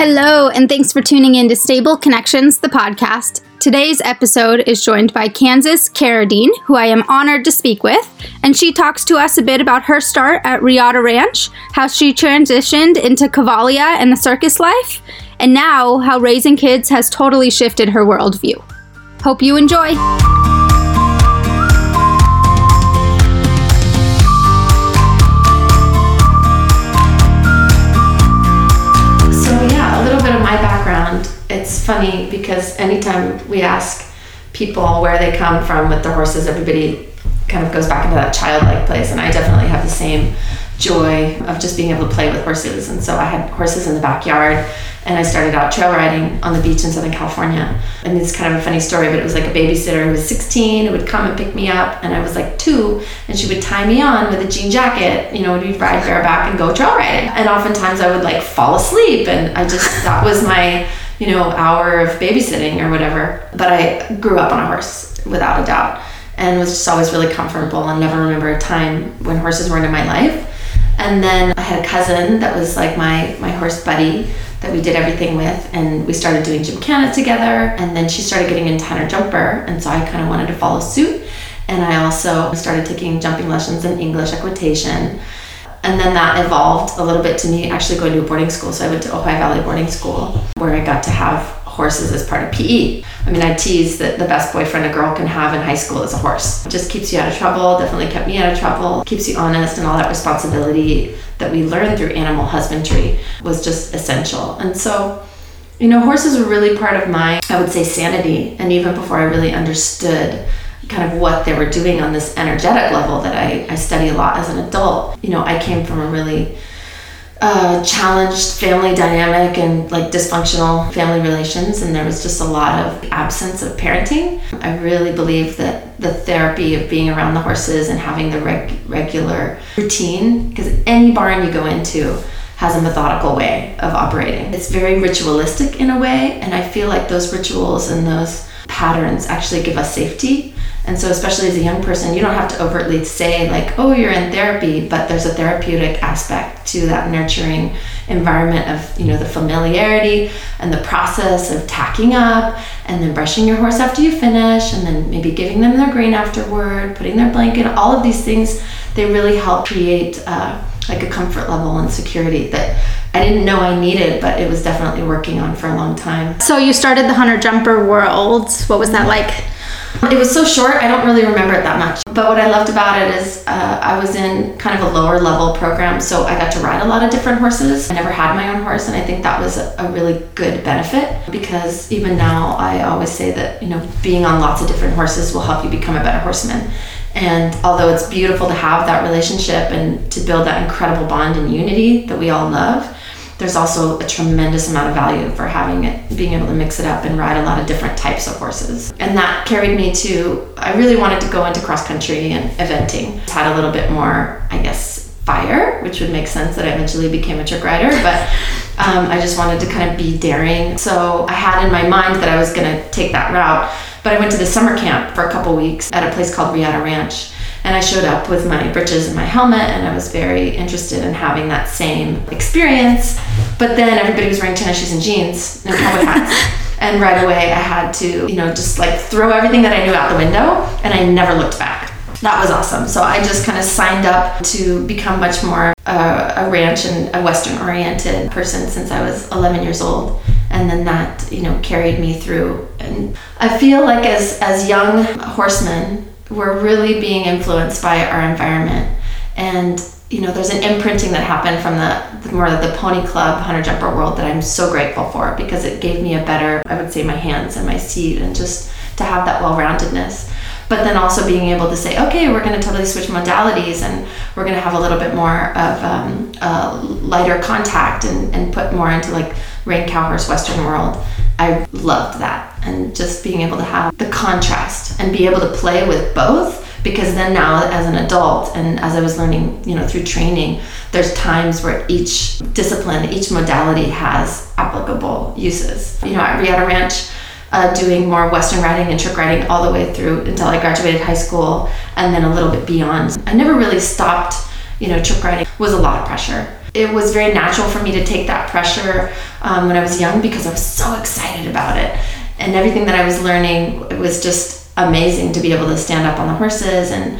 Hello, and thanks for tuning in to Stable Connections, the podcast. Today's episode is joined by Kansas Carradine, who I am honored to speak with, and she talks to us a bit about her start at Riata Ranch, how she transitioned into Cavalia and the circus life, and now how raising kids has totally shifted her worldview. Hope you enjoy. It's funny because anytime we ask people where they come from with the horses, everybody kind of goes back into that childlike place, and I definitely have the same joy of just being able to play with horses. And so I had horses in the backyard, and I started out trail riding on the beach in Southern California. And it's kind of a funny story, but it was like a babysitter who was 16 who would come and pick me up, and I was like 2, and she would tie me on with a jean jacket, you know, and we'd ride bareback and go trail riding. And oftentimes I would like fall asleep, and I just, that was my, you know, hour of babysitting or whatever. But I grew up on a horse without a doubt, and was just always really comfortable, and never remember a time when horses weren't in my life. And then I had a cousin that was like my horse buddy that we did everything with, and we started doing Gymkhana together, and then she started getting into Hunter Jumper, and so I kind of wanted to follow suit. And I also started taking jumping lessons in English equitation. And then that evolved a little bit to me actually going to a boarding school. So I went to Ojai Valley Boarding School, where I got to have horses as part of PE. I mean, I tease that the best boyfriend a girl can have in high school is a horse. It just keeps you out of trouble, definitely kept me out of trouble, keeps you honest, and all that responsibility that we learned through animal husbandry was just essential. And so, you know, horses were really part of my, I would say, sanity. And even before I really understood kind of what they were doing on this energetic level that I study a lot as an adult. You know, I came from a really challenged family dynamic and like dysfunctional family relations, and there was just a lot of absence of parenting. I really believe that the therapy of being around the horses and having the regular routine, because any barn you go into has a methodical way of operating. It's very ritualistic in a way, and I feel like those rituals and those patterns actually give us safety. And so especially as a young person, you don't have to overtly say like, oh, you're in therapy, but there's a therapeutic aspect to that nurturing environment of, you know, the familiarity and the process of tacking up and then brushing your horse after you finish, and then maybe giving them their grain afterward, putting their blanket, all of these things, they really help create like a comfort level and security that I didn't know I needed, but it was definitely working on for a long time. So you started the Hunter Jumper world. What was that like? It was so short, I don't really remember it that much. But what I loved about it is I was in kind of a lower level program, so I got to ride a lot of different horses. I never had my own horse, and I think that was a really good benefit, because even now I always say that, you know, being on lots of different horses will help you become a better horseman. And although it's beautiful to have that relationship and to build that incredible bond and unity that we all love, there's also a tremendous amount of value for having it, being able to mix it up and ride a lot of different types of horses. And that carried me to, I really wanted to go into cross country and eventing. It had a little bit more, I guess, fire, which would make sense that I eventually became a trick rider, but I just wanted to kind of be daring. So I had in my mind that I was gonna take that route, but I went to the summer camp for a couple weeks at a place called Riata Ranch. And I showed up with my britches and my helmet, and I was very interested in having that same experience. But then everybody was wearing tennis shoes and jeans and cowboy hats. And right away I had to, you know, just like throw everything that I knew out the window, and I never looked back. That was awesome. So I just kind of signed up to become much more a ranch and a Western-oriented person since I was 11 years old. And then that, you know, carried me through. And I feel like as young horsemen, we're really being influenced by our environment. And, you know, there's an imprinting that happened from the more of the pony club, hunter jumper world that I'm so grateful for, because it gave me a better, I would say, my hands and my seat, and just to have that well-roundedness. But then also being able to say, okay, we're gonna totally switch modalities, and we're gonna have a little bit more of a lighter contact and put more into like Rain Cowhurst Western world. I loved that, and just being able to have the contrast and be able to play with both, because then now as an adult, and as I was learning, you know, through training, there's times where each discipline, each modality has applicable uses. You know, at Riata Ranch, doing more Western riding and trick riding all the way through until I graduated high school, and then a little bit beyond. I never really stopped, you know, trick riding was a lot of pressure. It was very natural for me to take that pressure when I was young, because I was so excited about it. And everything that I was learning, it was just amazing to be able to stand up on the horses. And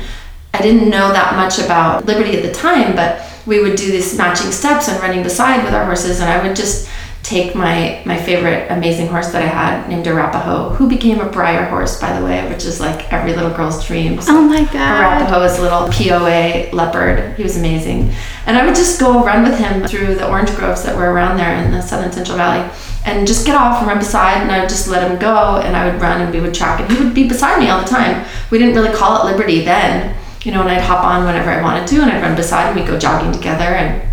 I didn't know that much about Liberty at the time, but we would do these matching steps and running beside with our horses, and I would just take my favorite amazing horse that I had named Arapaho, who became a Bryar horse, by the way, which is like every little girl's dream. So, oh my God. Arapaho is a little POA leopard. He was amazing. And I would just go run with him through the orange groves that were around there in the southern Central Valley, and just get off and run beside, and I would just let him go, and I would run and we would track, and he would be beside me all the time. We didn't really call it Liberty then, you know, and I'd hop on whenever I wanted to, and I'd run beside him, we'd go jogging together, and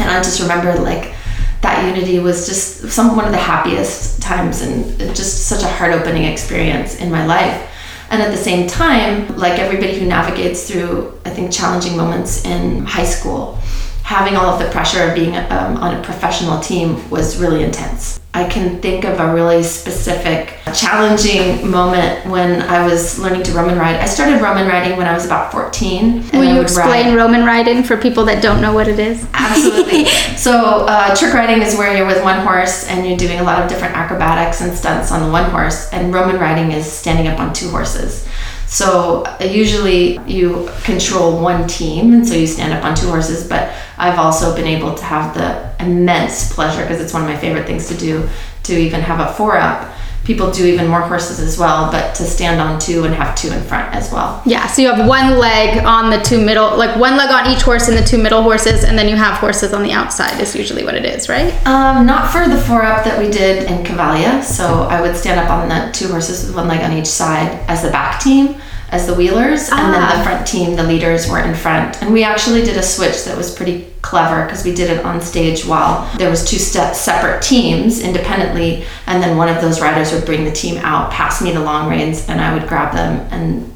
I just remember like that unity was just one of the happiest times, and just such a heart-opening experience in my life. And at the same time, like everybody who navigates through, I think, challenging moments in high school, having all of the pressure of being on a professional team was really intense. I can think of a really specific, challenging moment when I was learning to Roman ride. I started Roman riding when I was about 14. Will you explain Roman riding for people that don't know what it is? Absolutely. So trick riding is where you're with one horse and you're doing a lot of different acrobatics and stunts on the one horse, and Roman riding is standing up on two horses. So usually you control one team, and so you stand up on two horses, but I've also been able to have the immense pleasure, because it's one of my favorite things to do, to even have a four up. People do even more horses as well, but to stand on two and have two in front as well. Yeah, so you have one leg on the two middle, like one leg on each horse and the two middle horses, and then you have horses on the outside is usually what it is, right? Not for the four up that we did in Cavalia. So I would stand up on the two horses with one leg on each side as the back team, as the wheelers, and then the front team, the leaders, were in front. And we actually did a switch that was pretty clever, because we did it on stage while there was two separate teams independently, and then one of those riders would bring the team out, pass me the long reins, and I would grab them, and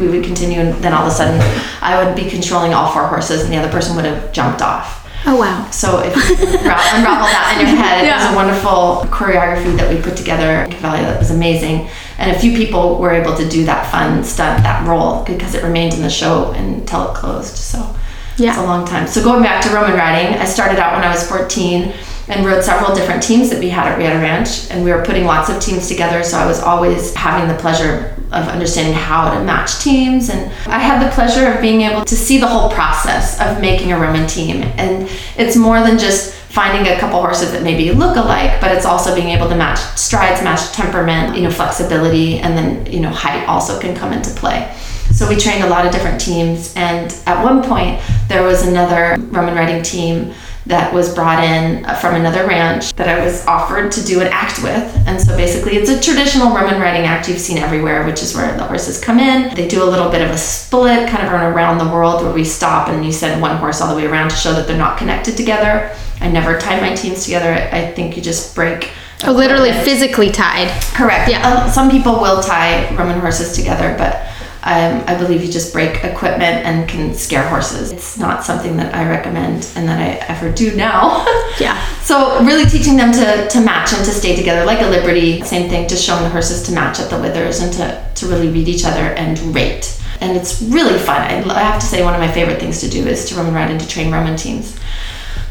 we would continue, and then all of a sudden I would be controlling all four horses and the other person would have jumped off. Oh wow. So if you unravel that in your head, yeah. It was a wonderful choreography that we put together in Cavalia that was amazing. And a few people were able to do that fun stunt, that role, because it remained in the show until it closed. So yeah. It's a long time. So going back to Roman riding, I started out when I was 14 and rode several different teams that we had at Riata Ranch, and we were putting lots of teams together, so I was always having the pleasure of understanding how to match teams, and I had the pleasure of being able to see the whole process of making a Roman team. And it's more than just finding a couple horses that maybe look alike, but it's also being able to match strides, match temperament, you know, flexibility, and then, you know, height also can come into play. So we trained a lot of different teams, and at one point there was another Roman riding team that was brought in from another ranch that I was offered to do an act with. And so basically it's a traditional Roman riding act you've seen everywhere, which is where the horses come in, they do a little bit of a split, kind of around the world, where we stop and you send one horse all the way around to show that they're not connected together. I never tie my teams together. I think you just break. Oh, literally physically tied. Correct. Yeah. Some people will tie Roman horses together, but I believe you just break equipment and can scare horses. It's not something that I recommend and that I ever do now. Yeah. So really teaching them to match and to stay together, like a Liberty, same thing, just showing the horses to match at the withers and to really read each other and rate. And it's really fun. I have to say, one of my favorite things to do is to Roman ride and to train Roman teams.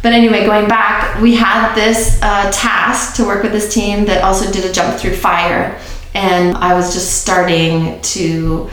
But anyway, going back, we had this task to work with this team that also did a jump through fire. And I was just starting to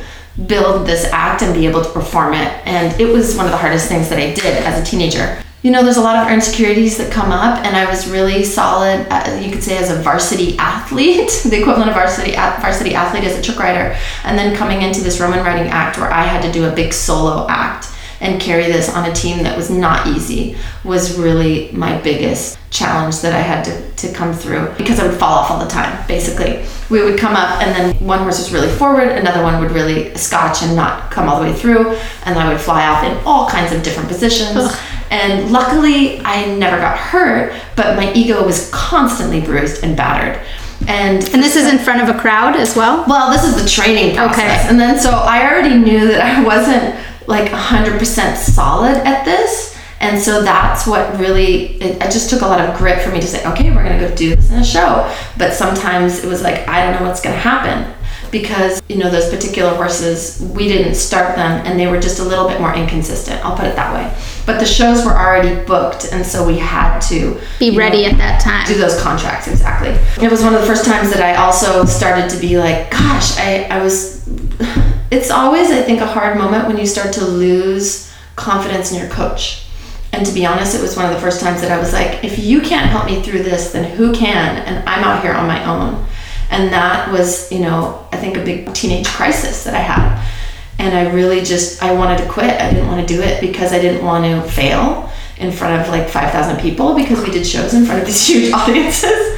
build this act and be able to perform it, and it was one of the hardest things that I did as a teenager. You know, there's a lot of insecurities that come up, and I was really solid, you could say, as a varsity athlete. The equivalent of varsity athlete as a trick rider, and then coming into this Roman riding act where I had to do a big solo act and carry this on a team that was not easy was really my biggest challenge that I had to come through, because I would fall off all the time. Basically, we would come up and then one horse was really forward, another one would really scotch and not come all the way through, and I would fly off in all kinds of different positions. Ugh. And luckily I never got hurt, but my ego was constantly bruised and battered. And this is in front of a crowd as well? Well, this is the training process. Okay. And then so I already knew that I wasn't like 100% solid at this. And so that's what really, it just took a lot of grit for me to say, okay, we're gonna go do this in a show. But sometimes it was like, I don't know what's gonna happen. because, you know, those particular horses, we didn't start them and they were just a little bit more inconsistent, I'll put it that way. But the shows were already booked, and so we had to be ready at that time, do those contracts. Exactly. It was one of the first times that I also started to be like, gosh, I was it's always, I think, a hard moment when you start to lose confidence in your coach. And to be honest, it was one of the first times that I was like, if you can't help me through this, then who can? And I'm out here on my own. And that was, you know, I think a big teenage crisis that I had. And I really just, I wanted to quit. I didn't want to do it because I didn't want to fail in front of like 5,000 people, because we did shows in front of these huge audiences.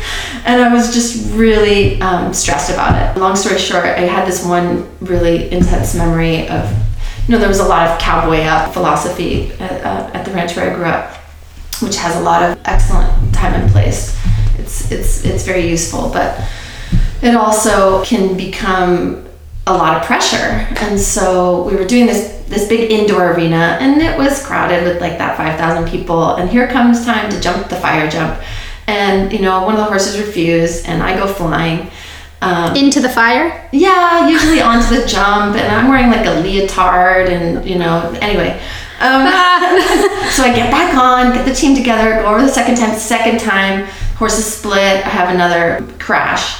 And I was just really stressed about it. Long story short, I had this one really intense memory of, you know, there was a lot of cowboy up philosophy at the ranch where I grew up, which has a lot of excellent time and place. It's very useful, but it also can become a lot of pressure. And so we were doing this big indoor arena, and it was crowded with like that 5,000 people, and here comes time to jump the fire jump, and, you know, one of the horses refused and I go flying into the fire? Yeah, usually onto the jump, and I'm wearing like a leotard, and, you know, anyway. So I get back on, get the team together, go over the second time, horses split, I have another crash,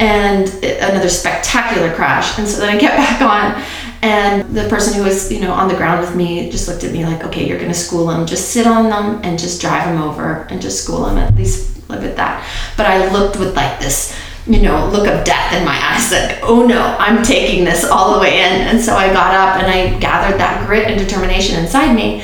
and another spectacular crash. And so then I get back on, and the person who was, you know, on the ground with me just looked at me like, okay, you're gonna school them, just sit on them and just drive them over and just school them, at least live with that. But I looked with like this, you know, look of death in my eyes, like, oh no, I'm taking this all the way in. And so I got up and I gathered that grit and determination inside me,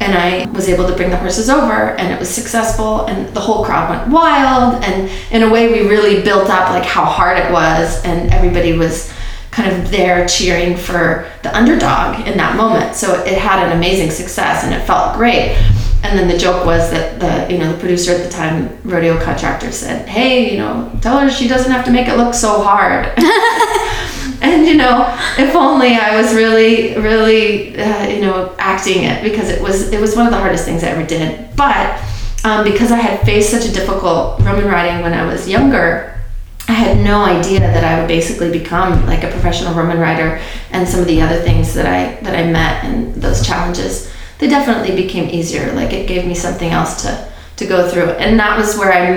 and I was able to bring the horses over, and it was successful, and the whole crowd went wild. And in a way, we really built up like how hard it was, and everybody was kind of there cheering for the underdog in that moment. So it had an amazing success and it felt great. And then the joke was that the, you know, the producer at the time, rodeo contractor, said, hey, you know, tell her she doesn't have to make it look so hard. And, you know, if only I was really, really, you know, acting it, because it was one of the hardest things I ever did. But because I had faced such a difficult Roman riding when I was younger, I had no idea that I would basically become like a professional Roman rider, and some of the other things that I met and those challenges, they definitely became easier. Like, it gave me something else to go through. And that was where I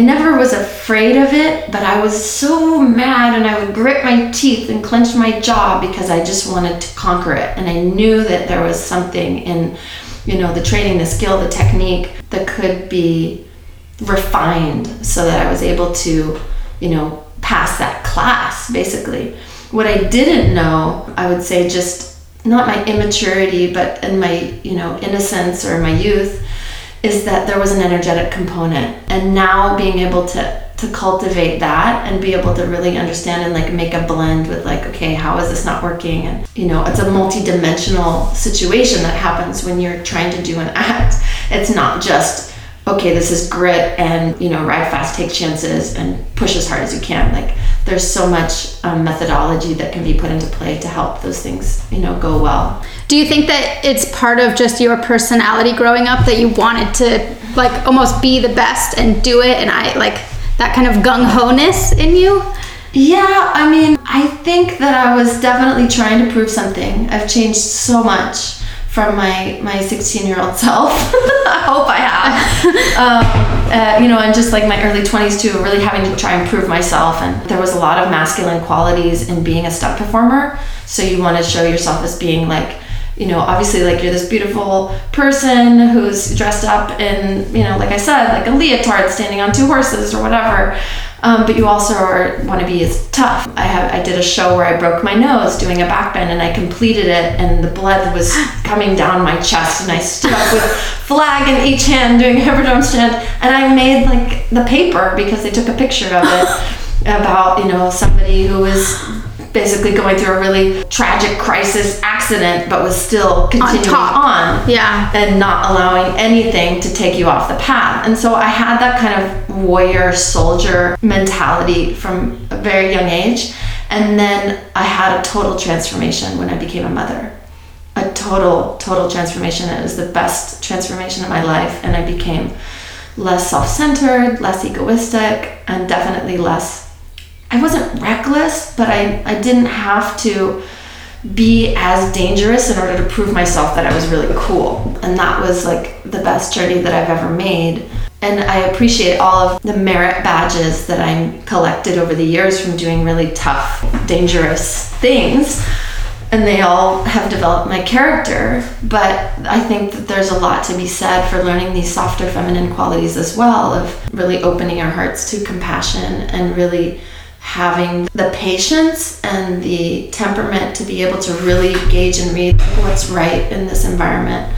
never was afraid of it, but I was so mad, and I would grit my teeth and clench my jaw because I just wanted to conquer it. And I knew that there was something in, you know, the training, the skill, the technique that could be refined so that I was able to, you know, pass that class, basically. What I didn't know, I would say, just not my immaturity, but in my, you know, innocence or my youth, is that there was an energetic component. And now being able to cultivate that and be able to really understand and like make a blend with like, okay, how is this not working? And, you know, it's a multidimensional situation that happens when you're trying to do an act. It's not just, okay, this is grit and, you know, ride fast, take chances, and push as hard as you can. Like, there's so much methodology that can be put into play to help those things, you know, go well. Do you think that it's part of just your personality growing up that you wanted to like almost be the best and do it, and I like that kind of gung-ho-ness in you? Yeah, I mean, I think that I was definitely trying to prove something. I've changed so much from my 16-year-old self. I hope I have. You know, and just like my early 20s too, really having to try and prove myself. And there was a lot of masculine qualities in being a stunt performer. So you want to show yourself as being like, you know, obviously like you're this beautiful person who's dressed up in, you know, like I said, like a leotard standing on two horses or whatever. But you also want to be as tough. I did a show where I broke my nose doing a backbend, and I completed it, and the blood was coming down my chest, and I stood up with flag in each hand doing a hippodrome stand, and I made like the paper because they took a picture of it about, you know, somebody who was basically going through a really tragic crisis accident but was still continuing on. Yeah. And not allowing anything to take you off the path. And so I had that kind of warrior soldier mentality from a very young age, and then I had a total transformation when I became a mother. A total transformation. It was the best transformation of my life, and I became less self-centered, less egoistic, and definitely less, I wasn't reckless, but I didn't have to be as dangerous in order to prove myself that I was really cool. And that was like the best journey that I've ever made. And I appreciate all of the merit badges that I collected over the years from doing really tough, dangerous things. And they all have developed my character. But I think that there's a lot to be said for learning these softer feminine qualities as well, of really opening our hearts to compassion and really having the patience and the temperament to be able to really gauge and read what's right in this environment,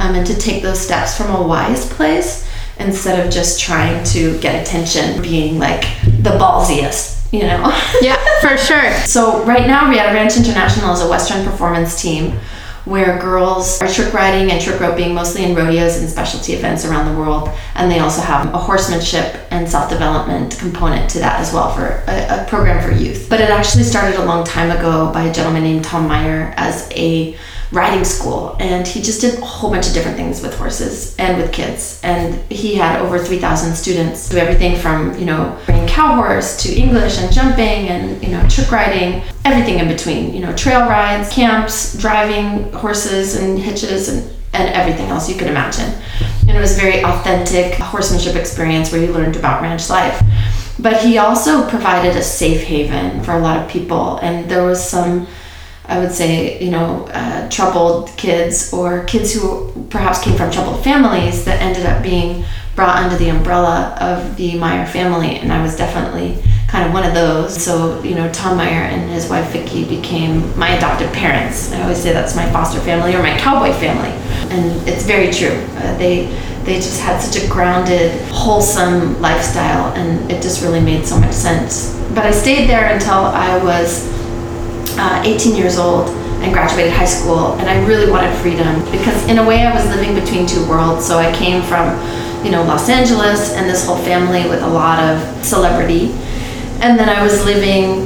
and to take those steps from a wise place instead of just trying to get attention, being like the ballsiest, you know? Yeah, for sure. So right now, Riata Ranch International is a Western performance team where girls are trick riding and trick roping mostly in rodeos and specialty events around the world. And they also have a horsemanship and self-development component to that as well, for a program for youth. But it actually started a long time ago by a gentleman named Tom Meyer as a riding school. And he just did a whole bunch of different things with horses and with kids. And he had over 3,000 students do everything from, you know, Rain Cowhurst to English and jumping and, you know, trick riding, everything in between, you know, trail rides, camps, driving horses and hitches and everything else you can imagine. And it was a very authentic horsemanship experience where you learned about ranch life. But he also provided a safe haven for a lot of people. And there was some, I would say, you know, troubled kids or kids who perhaps came from troubled families that ended up being brought under the umbrella of the Meyer family. And I was definitely kind of one of those. So, you know, Tom Meyer and his wife Vicki became my adopted parents. I always say that's my foster family or my cowboy family. And it's very true. They just had such a grounded, wholesome lifestyle, and it just really made so much sense. But I stayed there until I was 18 years old and graduated high school, and I really wanted freedom because in a way I was living between two worlds. So I came from, you know, Los Angeles and this whole family with a lot of celebrity, and then I was living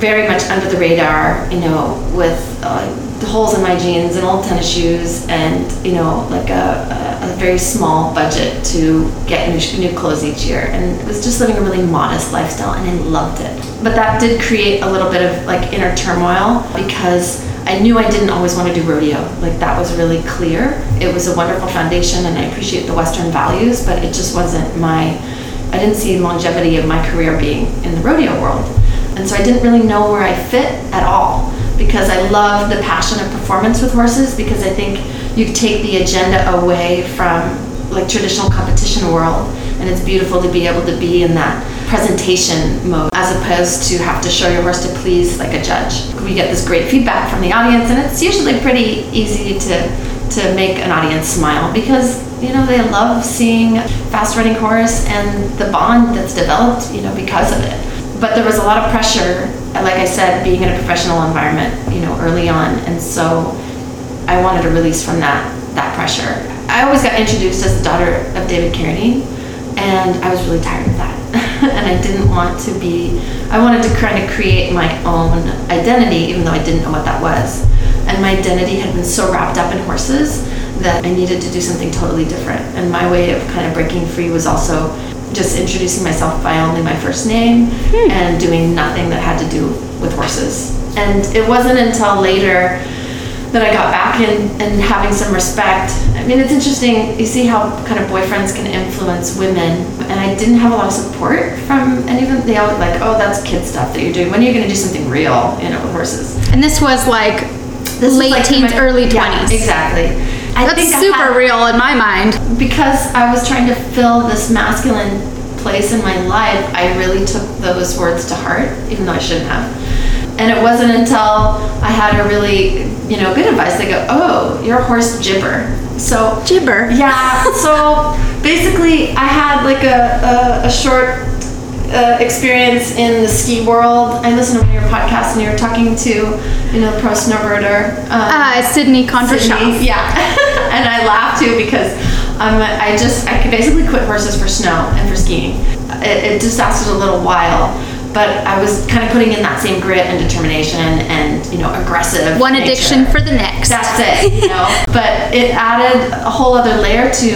very much under the radar, you know, with the holes in my jeans and old tennis shoes and, you know, like a very small budget to get new clothes each year. And it was just living a really modest lifestyle, and I loved it. But that did create a little bit of like inner turmoil because I knew I didn't always want to do rodeo. Like that was really clear. It was a wonderful foundation and I appreciate the Western values, but it just wasn't I didn't see longevity of my career being in the rodeo world. And so I didn't really know where I fit at all, because I love the passion of performance with horses, because I think you take the agenda away from like traditional competition world, and it's beautiful to be able to be in that presentation mode as opposed to have to show your horse to please like a judge. We get this great feedback from the audience, and it's usually pretty easy to make an audience smile because, you know, they love seeing a fast running horse and the bond that's developed, you know, because of it. But there was a lot of pressure, like I said, being in a professional environment, you know, early on, and so I wanted a release from that pressure. I always got introduced as the daughter of David Carradine, and I was really tired of that. And I didn't want to be, I wanted to kind of create my own identity, even though I didn't know what that was. And my identity had been so wrapped up in horses that I needed to do something totally different. And my way of kind of breaking free was also just introducing myself by only my first name and doing nothing that had to do with horses. And it wasn't until later that I got back in and having some respect. I mean, it's interesting, you see how kind of boyfriends can influence women, and I didn't have a lot of support from any of them. They all were like, oh, that's kid stuff that you're doing. When are you gonna do something real, you know, with horses? And this was like late teens, early 20s. Yeah, exactly. That's super real in my mind. Because I was trying to fill this masculine place in my life, I really took those words to heart, even though I shouldn't have. And it wasn't until I had a really, you know, good advice. They go, oh, you're a horse gibber. So gibber. Yeah. So basically I had like a short experience in the ski world. I listened to your podcast and you were talking to, you know, the pro snowboarder. Sydney Kondrashoff. Yeah. And I laughed too because I could basically quit horses for snow and for skiing. It just lasted a little while. But I was kind of putting in that same grit and determination and, you know, aggressive one nature. Addiction for the next. That's it, you know. But it added a whole other layer to,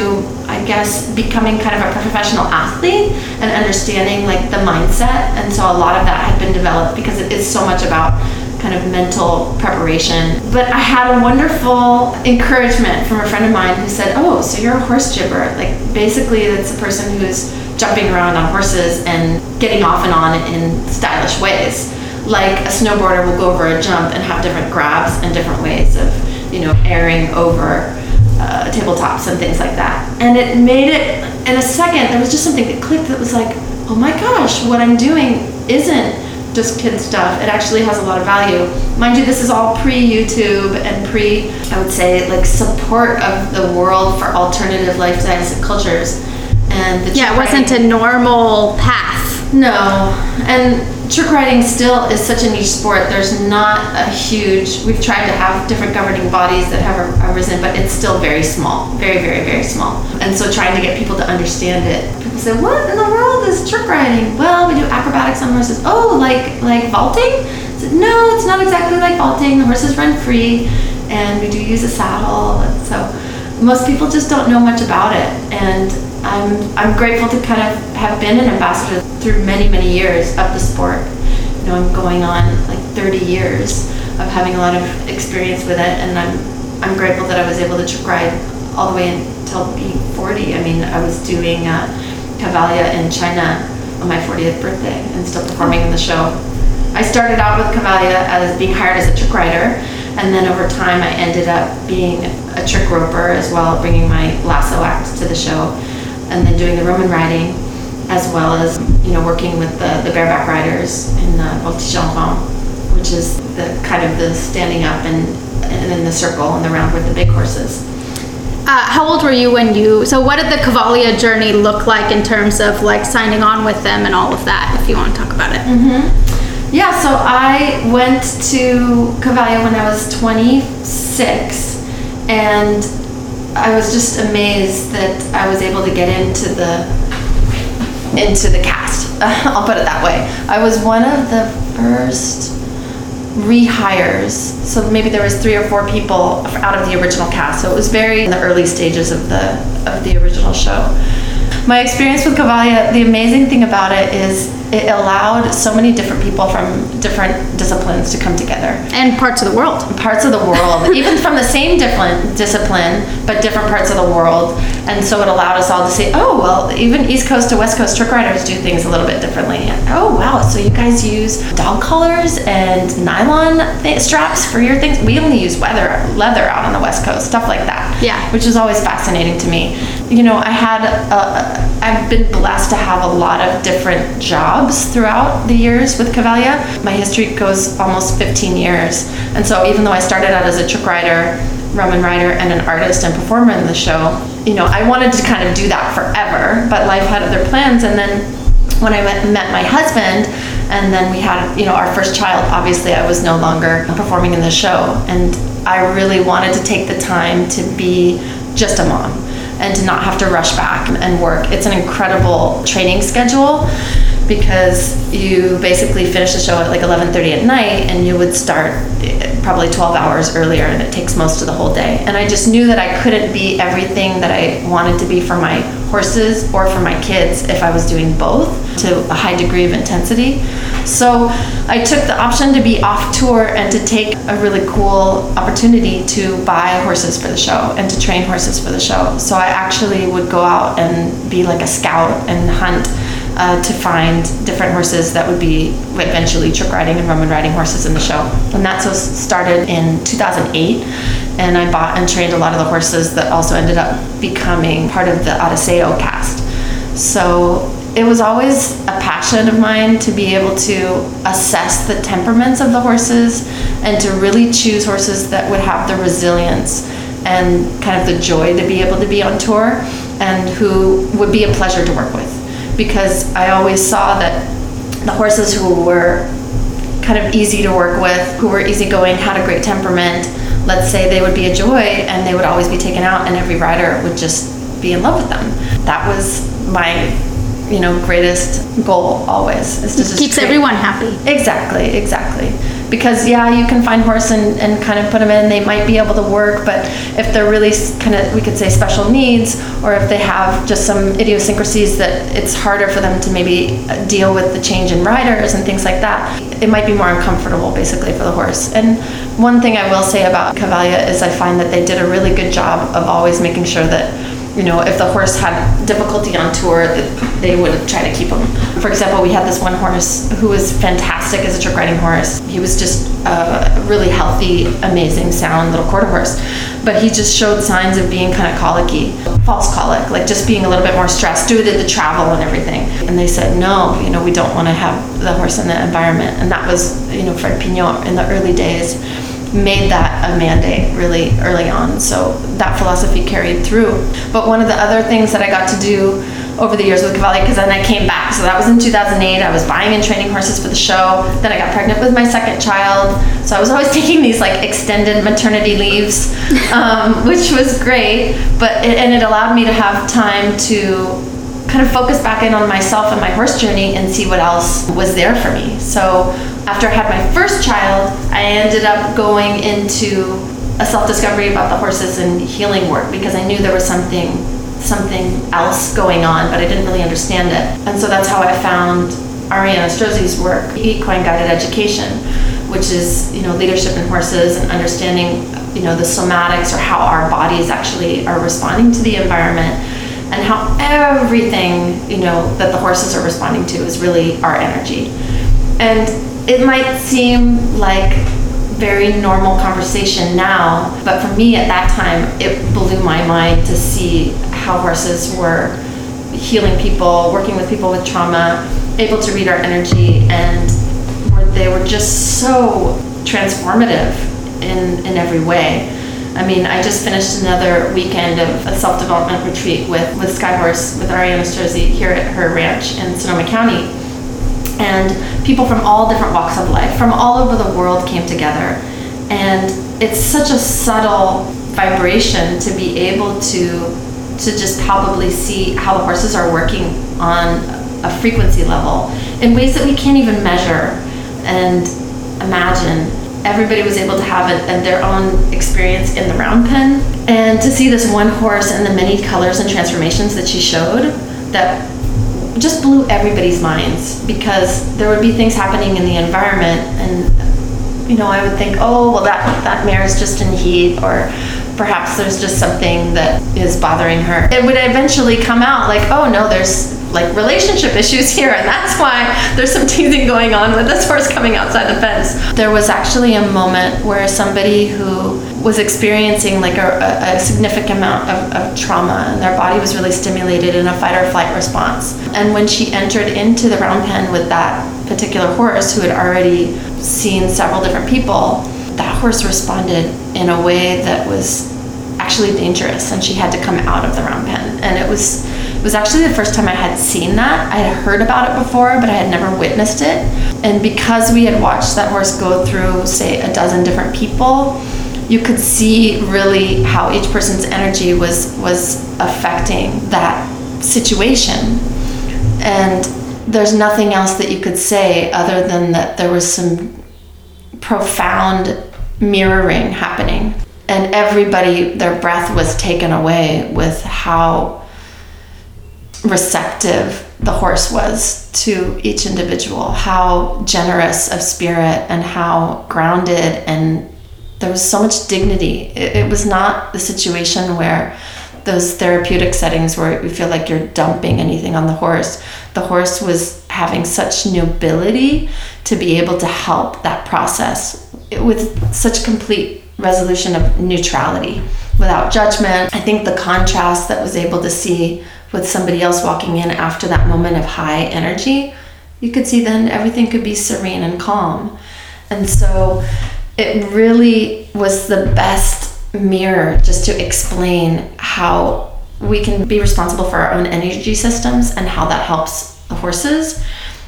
I guess, becoming kind of a professional athlete and understanding like the mindset. And so a lot of that had been developed because it is so much about kind of mental preparation. But I had a wonderful encouragement from a friend of mine who said, oh, so you're a horse jibber. Like basically that's a person who's jumping around on horses and getting off and on in stylish ways. Like a snowboarder will go over a jump and have different grabs and different ways of, you know, airing over tabletops and things like that. And it made it, in a second, there was just something that clicked that was like, oh my gosh, what I'm doing isn't just kid stuff. It actually has a lot of value. Mind you, this is all pre-YouTube and I would say, like support of the world for alternative lifestyles and cultures. And the it wasn't a normal path. No. And trick riding still is such a niche sport. There's not a huge, we've tried to have different governing bodies that have arisen, but it's still very small, very, very, very small. And so trying to get people to understand it. People say, what in the world is trick riding? Well, we do acrobatics on horses. Oh, like vaulting? I said, no, it's not exactly like vaulting. The horses run free and we do use a saddle. And so most people just don't know much about it. And I'm grateful to kind of have been an ambassador through many, many years of the sport. You know, I'm going on like 30 years of having a lot of experience with it, and I'm grateful that I was able to trick ride all the way until being 40. I mean, I was doing Cavalia in China on my 40th birthday and still performing in the show. I started out with Cavalia as being hired as a trick rider, and then over time I ended up being a trick roper as well, bringing my lasso act to the show. And then doing the Roman riding, as well as, you know, working with the bareback riders in the voltige, which is the kind of the standing up and in the circle and the round with the big horses. How old were you when you? So what did the Cavalia journey look like in terms of like signing on with them and all of that? If you want to talk about it. Mm-hmm. Yeah. So I went to Cavalia when I was 26, and I was just amazed that I was able to get into the cast. I'll put it that way. I was one of the first rehires, so maybe there was 3 or 4 people out of the original cast. So it was very in the early stages of the original show. My experience with Cavalia, the amazing thing about it is it allowed so many different people from different disciplines to come together. And parts of the world. Parts of the world, even from the same discipline, but different parts of the world. And so it allowed us all to say, oh, well, even East Coast to West Coast trick riders do things a little bit differently. And, oh, wow, so you guys use dog collars and nylon straps for your things? We only use leather out on the West Coast, stuff like that. Yeah. Which is always fascinating to me. You know, I've been blessed to have a lot of different jobs throughout the years with Cavalia. My history goes almost 15 years. And so even though I started out as a trick rider, Roman rider, and an artist and performer in the show, you know, I wanted to kind of do that forever, but life had other plans. And then when I met my husband, and then we had, you know, our first child, obviously I was no longer performing in the show. And I really wanted to take the time to be just a mom and to not have to rush back and work. It's an incredible training schedule because you basically finish the show at like 11:30 at night and you would start probably 12 hours earlier, and it takes most of the whole day. And I just knew that I couldn't be everything that I wanted to be for my horses or for my kids if I was doing both to a high degree of intensity. So I took the option to be off tour and to take a really cool opportunity to buy horses for the show and to train horses for the show. So I actually would go out and be like a scout and hunt to find different horses that would be eventually trick riding and Roman riding horses in the show. And that started in 2008. And I bought and trained a lot of the horses that also ended up becoming part of the Odysseo cast. So it was always a passion of mine to be able to assess the temperaments of the horses and to really choose horses that would have the resilience and kind of the joy to be able to be on tour and who would be a pleasure to work with. Because I always saw that the horses who were kind of easy to work with, who were easygoing, had a great temperament, let's say they would be a joy and they would always be taken out and every rider would just be in love with them. That was my, you know, greatest goal always. Is to just keeps everyone happy. Exactly. because you can find horse and kind of put them in, they might be able to work, but if they're really kind of, we could say, special needs, or if they have just some idiosyncrasies that it's harder for them to maybe deal with the change in riders and things like that, it might be more uncomfortable basically for the horse. And one thing I will say about Cavalia is I find that they did a really good job of always making sure that, you know, if the horse had difficulty on tour, they wouldn't try to keep him. For example, we had this one horse who was fantastic as a trick riding horse. He was just a really healthy, amazing, sound little quarter horse. But he just showed signs of being kind of colicky, false colic, like just being a little bit more stressed due to the travel and everything. And they said, no, you know, we don't want to have the horse in that environment. And that was, you know, Fred Pignon in the early days made that a mandate really early on, so that philosophy carried through. But one of the other things that I got to do over the years with Cavalia, because then I came back, so that was in 2008, I was buying and training horses for the show, then I got pregnant with my second child, so I was always taking these like extended maternity leaves, which was great, but it allowed me to have time to kind of focus back in on myself and my horse journey and see what else was there for me. So after I had my first child, I ended up going into a self-discovery about the horses and healing work, because I knew there was something else going on, but I didn't really understand it. And so that's how I found Ariana Strozzi's work, Equine Guided Education, which is, you know, leadership in horses and understanding, you know, the somatics, or how our bodies actually are responding to the environment, and how everything, you know, that the horses are responding to is really our energy. And it might seem like very normal conversation now, but for me at that time, it blew my mind to see how horses were healing people, working with people with trauma, able to read our energy, and they were just so transformative in every way. I mean, I just finished another weekend of a self-development retreat with Skyhorse, with Ariana Strozzi here at her ranch in Sonoma County. And people from all different walks of life, from all over the world, came together. And it's such a subtle vibration to be able to just palpably see how the horses are working on a frequency level in ways that we can't even measure and imagine. Everybody was able to have their own experience in the round pen, and to see this one horse and the many colors and transformations that she showed, that just blew everybody's minds, because there would be things happening in the environment, and, you know, I would think, oh, well, that mare is just in heat, or perhaps there's just something that is bothering her. It would eventually come out like, oh no, there's like relationship issues here, and that's why there's some teasing going on with this horse coming outside the fence. There was actually a moment where somebody who was experiencing like a significant amount of trauma, and their body was really stimulated in a fight or flight response. And when she entered into the round pen with that particular horse, who had already seen several different people, that horse responded in a way that was actually dangerous, and she had to come out of the round pen. And it was actually the first time I had seen that. I had heard about it before, but I had never witnessed it. And because we had watched that horse go through, say, 12 different people, you could see really how each person's energy was affecting that situation. And there's nothing else that you could say other than that there was some profound mirroring happening. And everybody, their breath was taken away with how receptive the horse was to each individual, how generous of spirit, and how grounded, and there was so much dignity. It was not the situation where those therapeutic settings where you feel like you're dumping anything on the horse. The horse was having such nobility to be able to help that process with such complete resolution of neutrality, without judgment. I think the contrast that was able to see with somebody else walking in after that moment of high energy, you could see then everything could be serene and calm. And so it really was the best mirror just to explain how we can be responsible for our own energy systems and how that helps the horses.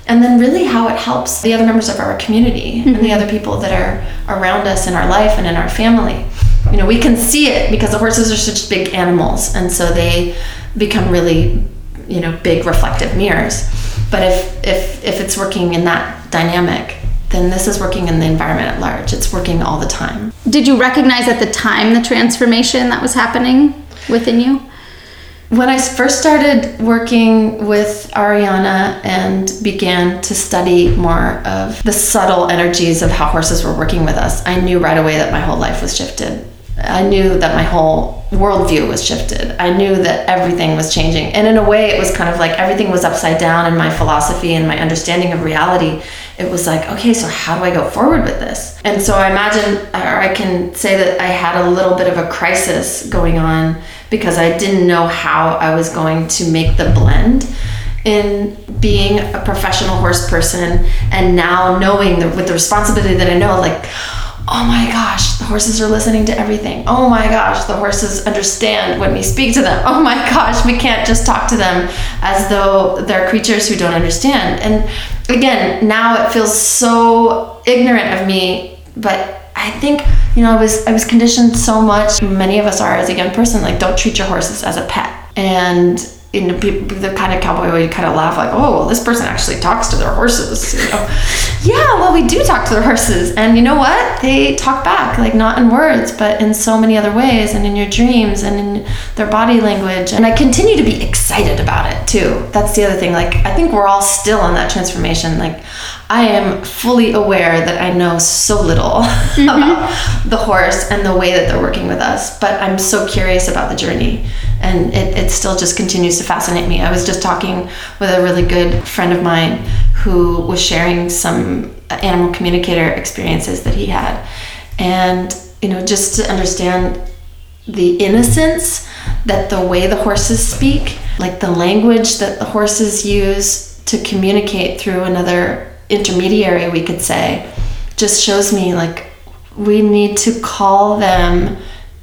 And then really how it helps the other members of our community, mm-hmm. and the other people that are around us in our life and in our family. You know, we can see it because the horses are such big animals, and so they become really, you know, big reflective mirrors. But if it's working in that dynamic, then this is working in the environment at large. It's working all the time. Did you recognize at the time the transformation that was happening within you? When I first started working with Ariana and began to study more of the subtle energies of how horses were working with us, I knew right away that my whole life was shifted. I knew that my whole worldview was shifted. I knew that everything was changing. And in a way, it was kind of like everything was upside down in my philosophy and my understanding of reality. It was like, okay, so how do I go forward with this? And so I imagine, or I can say that I had a little bit of a crisis going on because I didn't know how I was going to make the blend in being a professional horse person and now knowing that with the responsibility that I know, like, oh my gosh, the horses are listening to everything. Oh my gosh, the horses understand when we speak to them. Oh my gosh, we can't just talk to them as though they're creatures who don't understand. And again, now it feels so ignorant of me, but I think, you know, I was conditioned so much. Many of us are as a young person, like, don't treat your horses as a pet. And in the kind of cowboy way, you kind of laugh like, oh, well, this person actually talks to their horses, you know? Yeah, well, we do talk to their horses, and you know what? They talk back, like, not in words, but in so many other ways, and in your dreams, and in their body language. And I continue to be excited about it too. That's the other thing. Like, I think we're all still on that transformation. Like, I am fully aware that I know so little about the horse and the way that they're working with us, but I'm so curious about the journey, and it still just continues to fascinate me. I was just talking with a really good friend of mine who was sharing some animal communicator experiences that he had, and, you know, just to understand the innocence that the way the horses speak, like the language that the horses use to communicate through another intermediary, we could say, just shows me, like, we need to call them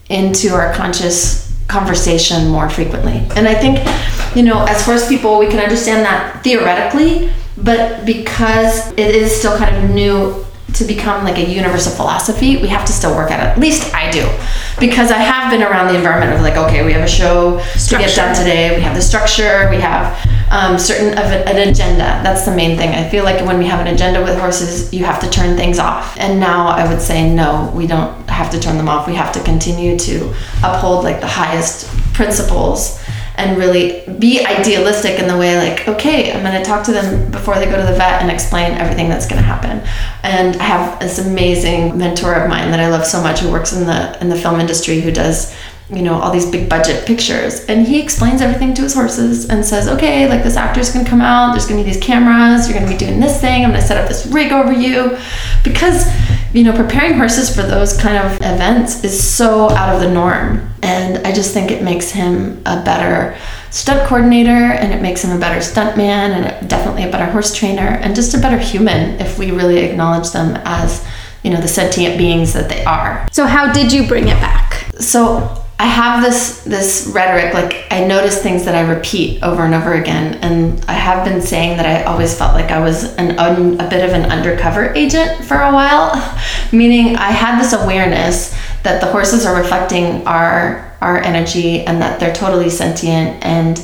into our conscious conversation more frequently. And I think, you know, as horse people, we can understand that theoretically, but because it is still kind of new to become like a universal philosophy, we have to still work at it. At least I do, because I have been around the environment of, like, okay, we have a show structure to get done today, we have the structure, we have certain of an agenda. That's the main thing. I feel like when we have an agenda with horses, you have to turn things off. And now I would say, no, we don't have to turn them off. We have to continue to uphold, like, the highest principles and really be idealistic in the way, like, okay, I'm going to talk to them before they go to the vet and explain everything that's going to happen. And I have this amazing mentor of mine that I love so much, who works in the film industry, who does, you know, all these big budget pictures, and he explains everything to his horses and says, okay, like, this actor's gonna come out, there's gonna be these cameras, you're gonna be doing this thing, I'm gonna set up this rig over you, because, you know, preparing horses for those kind of events is so out of the norm. And I just think it makes him a better stunt coordinator, and it makes him a better stunt man, and definitely a better horse trainer, and just a better human if we really acknowledge them as, you know, the sentient beings that they are. So how did you bring it back? So I have this rhetoric, like, I notice things that I repeat over and over again, and I have been saying that I always felt like I was a bit of an undercover agent for a while, meaning I had this awareness that the horses are reflecting our energy, and that they're totally sentient, and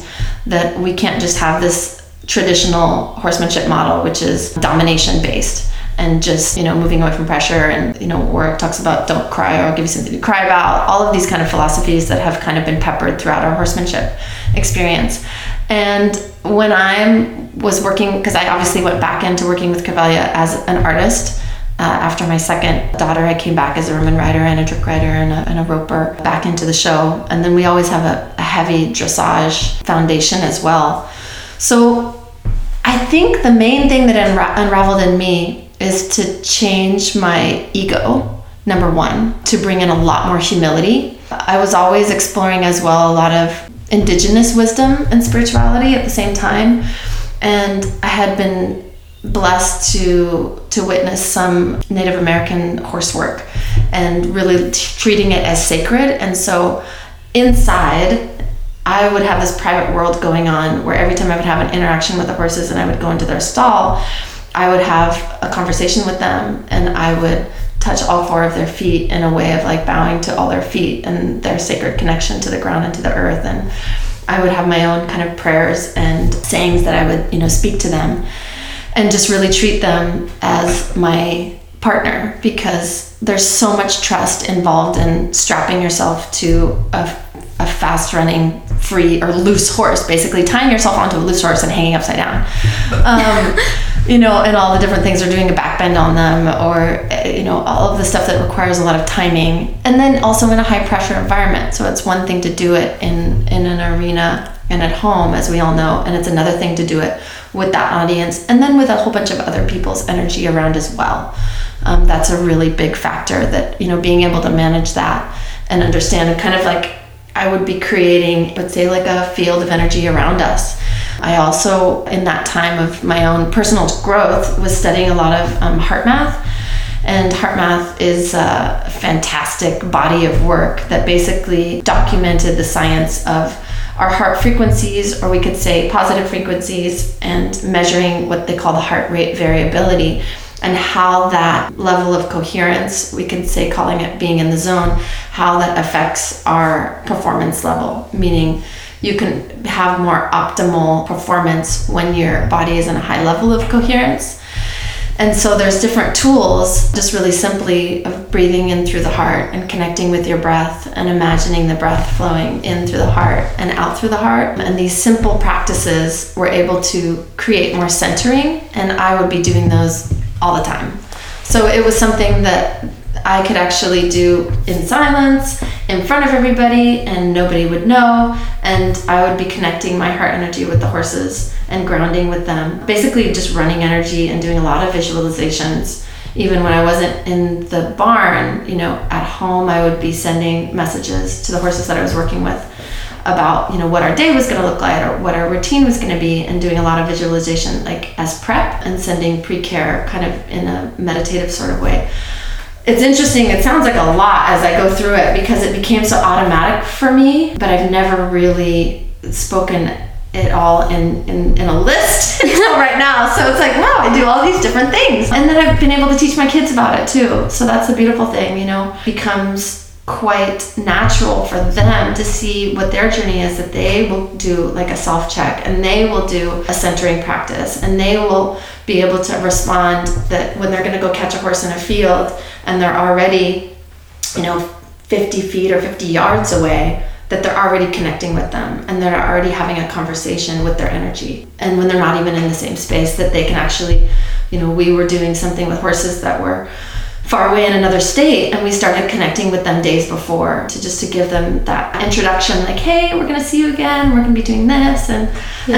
that we can't just have this traditional horsemanship model, which is domination based, and just, you know, moving away from pressure, and, you know, Warwick talks about don't cry or I'll give you something to cry about, all of these kind of philosophies that have kind of been peppered throughout our horsemanship experience. And when I was working, because I obviously went back into working with Cavalia as an artist, after my second daughter, I came back as a Roman rider and a trick rider and a roper back into the show. And then we always have a heavy dressage foundation as well. So I think the main thing that unraveled in me is to change my ego, number one, to bring in a lot more humility. I was always exploring as well a lot of indigenous wisdom and spirituality at the same time. And I had been blessed to witness some Native American horse work and really treating it as sacred. And so inside, I would have this private world going on where every time I would have an interaction with the horses and I would go into their stall, I would have a conversation with them, and I would touch all four of their feet in a way of, like, bowing to all their feet and their sacred connection to the ground and to the earth. And I would have my own kind of prayers and sayings that I would, you know, speak to them. and just really treat them as my partner, because there's so much trust involved in strapping yourself to a fast running free or loose horse, basically tying yourself onto a loose horse and hanging upside down, you know, and all the different things, or doing a backbend on them, or, you know, all of the stuff that requires a lot of timing. And then also in a high pressure environment. So it's one thing to do it in an arena and at home, as we all know, and it's another thing to do it with that audience, and then with a whole bunch of other people's energy around as well. That's a really big factor, that, you know, being able to manage that and understand, and kind of like, I would be creating, let's say, like a field of energy around us. I also, in that time of my own personal growth, was studying a lot of Heart Math. And Heart Math is a fantastic body of work that basically documented the science of our heart frequencies, or we could say positive frequencies, and measuring what they call the heart rate variability, and how that level of coherence, we can say, calling it being in the zone, how that affects our performance level, meaning you can have more optimal performance when your body is in a high level of coherence. And so there's different tools, just really simply, of breathing in through the heart and connecting with your breath and imagining the breath flowing in through the heart and out through the heart. And these simple practices were able to create more centering, and I would be doing those all the time. So it was something that I could actually do in silence in front of everybody, and nobody would know, and I would be connecting my heart energy with the horses and grounding with them, basically just running energy and doing a lot of visualizations. Even when I wasn't in the barn, you know, at home, I would be sending messages to the horses that I was working with about, you know, what our day was going to look like, or what our routine was going to be, and doing a lot of visualization, like as prep, and sending pre-care kind of in a meditative sort of way. It's interesting, it sounds like a lot as I go through it, because it became so automatic for me, but I've never really spoken it all in a list until right now. So it's like, wow, I do all these different things. And then I've been able to teach my kids about it too. So that's the beautiful thing, you know, becomes quite natural for them to see what their journey is, that they will do like a self-check, and they will do a centering practice, and they will be able to respond that when they're going to go catch a horse in a field and they're already, you know, 50 feet or 50 yards away, that they're already connecting with them, and they're already having a conversation with their energy. And when they're not even in the same space, that they can actually, you know, we were doing something with horses that were far away in another state, and we started connecting with them days before to give them that introduction, like, hey, we're gonna see you again, we're gonna be doing this, and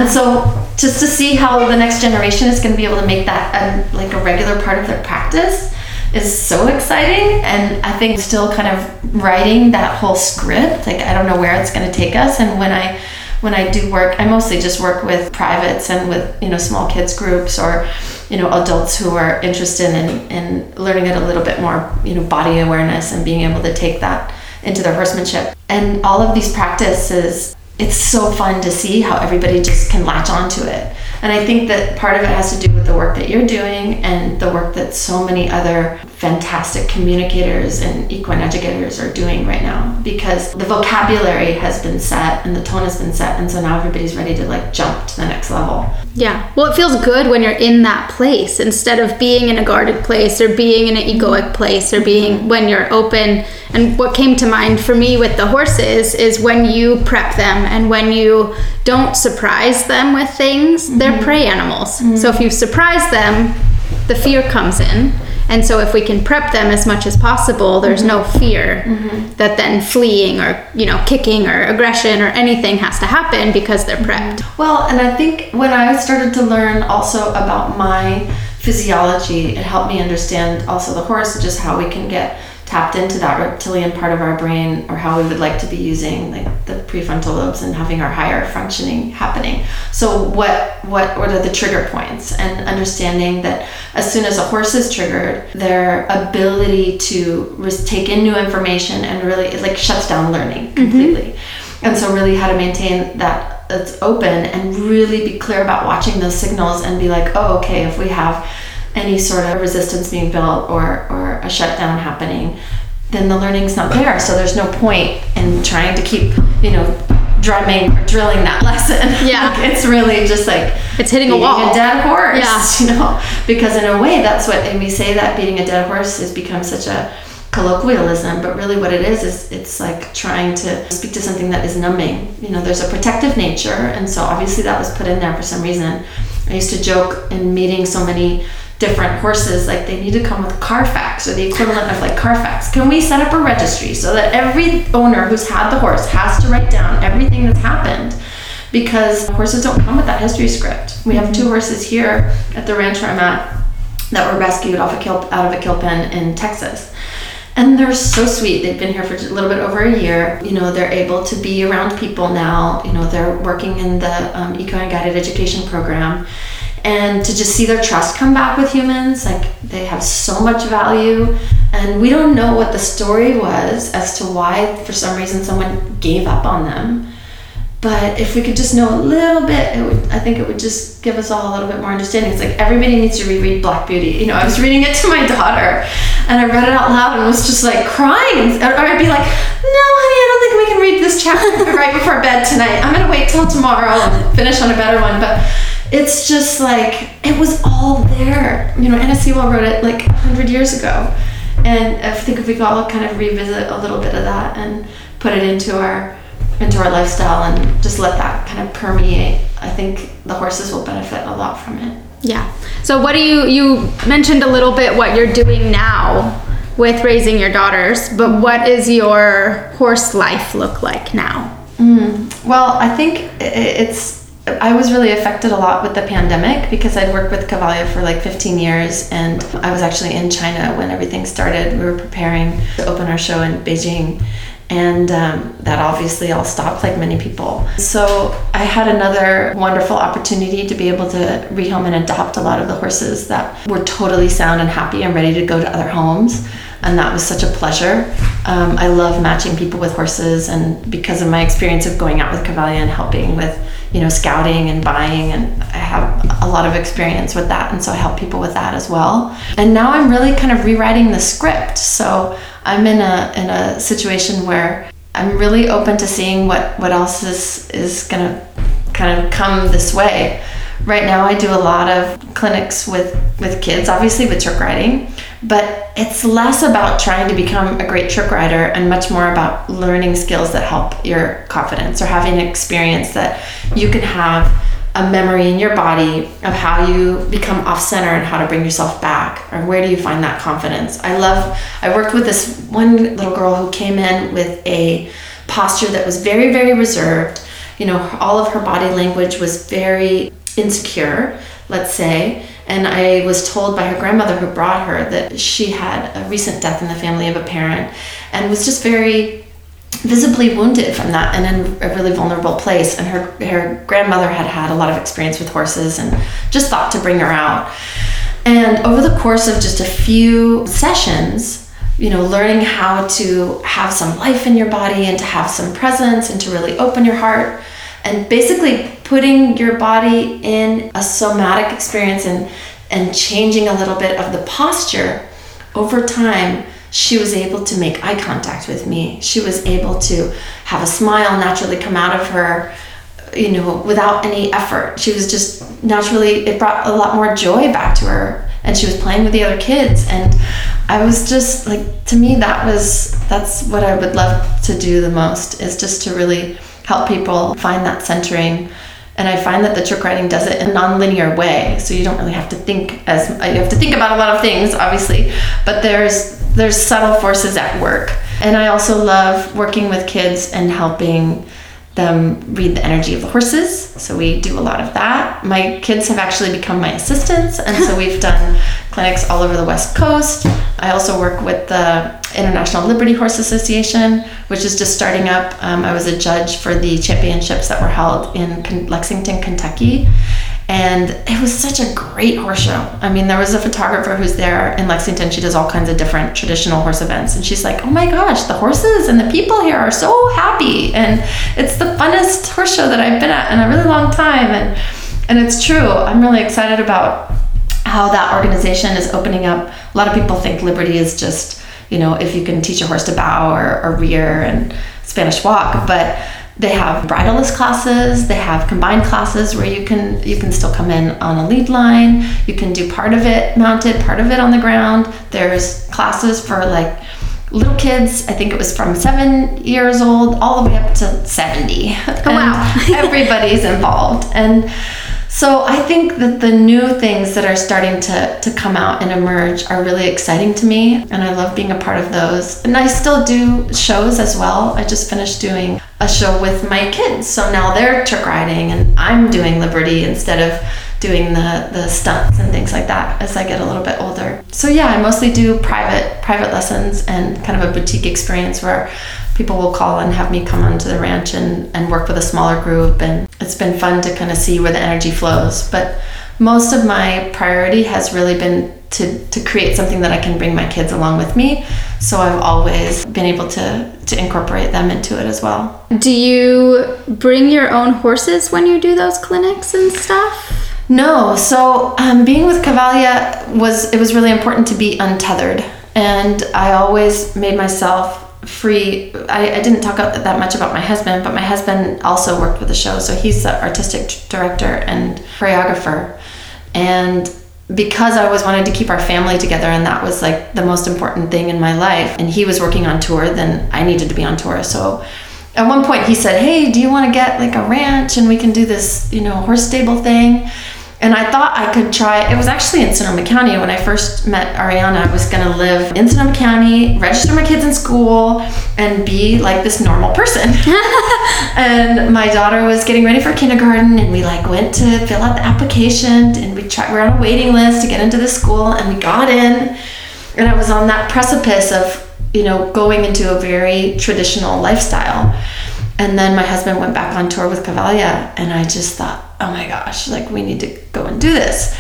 so just to see how the next generation is gonna be able to make that like a regular part of their practice is so exciting. And I think still kind of writing that whole script, like, I don't know where it's gonna take us. And when I do work, I mostly just work with privates and with, you know, small kids groups, or, you know, adults who are interested in learning it a little bit more, you know, body awareness and being able to take that into their horsemanship. And all of these practices, it's so fun to see how everybody just can latch onto it. And I think that part of it has to do with the work that you're doing, and the work that so many other fantastic communicators and equine educators are doing right now, because the vocabulary has been set and the tone has been set, and so now everybody's ready to like jump to the next level. Yeah, well, it feels good when you're in that place, instead of being in a guarded place, or being in an egoic place, or being when you're open. And what came to mind for me with the horses is when you prep them, and when you don't surprise them with things, they're prey animals. Mm-hmm. So if you surprise them, the fear comes in. And so if we can prep them as much as possible, there's no fear that then fleeing or, you know, kicking or aggression or anything has to happen, because they're prepped. Well, and I think when I started to learn also about my physiology, it helped me understand also the horse, just how we can get tapped into that reptilian part of our brain, or how we would like to be using like the prefrontal lobes and having our higher functioning happening. So what are the trigger points, and understanding that as soon as a horse is triggered, their ability to take in new information and really, it like shuts down learning completely. And so really how to maintain that it's open, and really be clear about watching those signals and be like, oh, okay, if we have any sort of resistance being built or a shutdown happening, then the learning's not there. So there's no point in trying to keep, you know, drumming or drilling that lesson. Yeah. Like, it's really just like it's hitting a wall. A dead horse. Yeah. You know, because in a way that's what, and we say that beating a dead horse has become such a colloquialism, but really what it is it's like trying to speak to something that is numbing. You know, there's a protective nature, and so obviously that was put in there for some reason. I used to joke in meeting so many different horses, like they need to come with Carfax or the equivalent of like Carfax. Can we set up a registry so that every owner who's had the horse has to write down everything that's happened? Because horses don't come with that history script. We have two horses here at the ranch where I'm at that were rescued out of a kill pen in Texas. And they're so sweet. They've been here for a little bit over a year. You know, they're able to be around people now. You know, they're working in the Equine Guided Education program. And to just see their trust come back with humans, like they have so much value. And we don't know what the story was as to why, for some reason, someone gave up on them. But if we could just know a little bit, I think it would just give us all a little bit more understanding. It's like everybody needs to reread Black Beauty. You know, I was reading it to my daughter, and I read it out loud and was just like crying. Or I'd be like, no, honey, I don't think we can read this chapter right before bed tonight. I'm gonna wait till tomorrow and finish on a better one. But it's just like, it was all there. You know, Anna Sewell wrote it like 100 years ago. And I think if we could all kind of revisit a little bit of that and put it into our lifestyle and just let that kind of permeate, I think the horses will benefit a lot from it. Yeah. So what do you mentioned a little bit what you're doing now with raising your daughters, but what is your horse life look like now? Well, I think I was really affected a lot with the pandemic because I'd worked with Cavalia for like 15 years and I was actually in China when everything started. We were preparing to open our show in Beijing. And that obviously all stopped, like many people. So I had another wonderful opportunity to be able to rehome and adopt a lot of the horses that were totally sound and happy and ready to go to other homes. And that was such a pleasure. I love matching people with horses, and because of my experience of going out with Cavalia and helping with, you know, scouting and buying, and I have a lot of experience with that, and so I help people with that as well. And now I'm really kind of rewriting the script. So I'm in a situation where I'm really open to seeing what else is gonna kind of come this way. Right now I do a lot of clinics with kids, obviously with trick riding, but it's less about trying to become a great trick rider and much more about learning skills that help your confidence or having an experience that you can have a memory in your body of how you become off center and how to bring yourself back, or where do you find that confidence. I worked with this one little girl who came in with a posture that was very, very reserved. You know, all of her body language was very insecure, let's say, and I was told by her grandmother who brought her that she had a recent death in the family of a parent and was just very visibly wounded from that and in a really vulnerable place, and her grandmother had a lot of experience with horses and just thought to bring her out. And over the course of just a few sessions, you know, learning how to have some life in your body and to have some presence and to really open your heart and basically putting your body in a somatic experience and changing a little bit of the posture over time, she was able to make eye contact with me. She was able to have a smile naturally come out of her, you know, without any effort. She was just naturally, it brought a lot more joy back to her, and she was playing with the other kids. And I was just like, to me, that's what I would love to do the most, is just to really help people find that centering. And I find that the trick riding does it in a non-linear way. So you don't really have to think about a lot of things, obviously, but there's subtle forces at work. And I also love working with kids and helping them read the energy of the horses. So we do a lot of that. My kids have actually become my assistants, and so we've done clinics all over the West Coast. I also work with the International Liberty Horse Association, which is just starting up. I was a judge for the championships that were held in Lexington, Kentucky. And it was such a great horse show. I mean, there was a photographer who's there in Lexington. She does all kinds of different traditional horse events. And she's like, oh my gosh, the horses and the people here are so happy. And it's the funnest horse show that I've been at in a really long time. And it's true. I'm really excited about how that organization is opening up. A lot of people think Liberty is just, you know, if you can teach a horse to bow or rear and Spanish walk. But They have bridleless classes, they have combined classes where you can still come in on a lead line, you can do part of it mounted, part of it on the ground. There's classes for like little kids, I think it was from 7 years old all the way up to 70. Oh, wow. Everybody's involved. And so I think that the new things that are starting to come out and emerge are really exciting to me, and I love being a part of those. And I still do shows as well. I just finished doing a show with my kids, so now they're trick riding and I'm doing Liberty instead of doing the stunts and things like that as I get a little bit older. So yeah, I mostly do private lessons and kind of a boutique experience where people will call and have me come onto the ranch and work with a smaller group, and it's been fun to kind of see where the energy flows. But most of my priority has really been to create something that I can bring my kids along with me. So I've always been able to incorporate them into it as well. Do you bring your own horses when you do those clinics and stuff? No, so being with Cavalia it was really important to be untethered, and I always made myself free. I didn't talk that much about my husband, but my husband also worked with the show, so he's the artistic director and choreographer, and because I always wanted to keep our family together, and that was like the most important thing in my life, and he was working on tour, then I needed to be on tour. So at one point he said, hey, do you want to get like a ranch and we can do this, you know, horse stable thing? And I thought I could try. It was actually in Sonoma County when I first met Ariana. I was going to live in Sonoma County, register my kids in school, and be like this normal person. And my daughter was getting ready for kindergarten, and we like went to fill out the application, and we're on a waiting list to get into the school, and we got in. And I was on that precipice of, you know, going into a very traditional lifestyle. And then my husband went back on tour with Cavalia, and I just thought, oh my gosh, like we need to go and do this.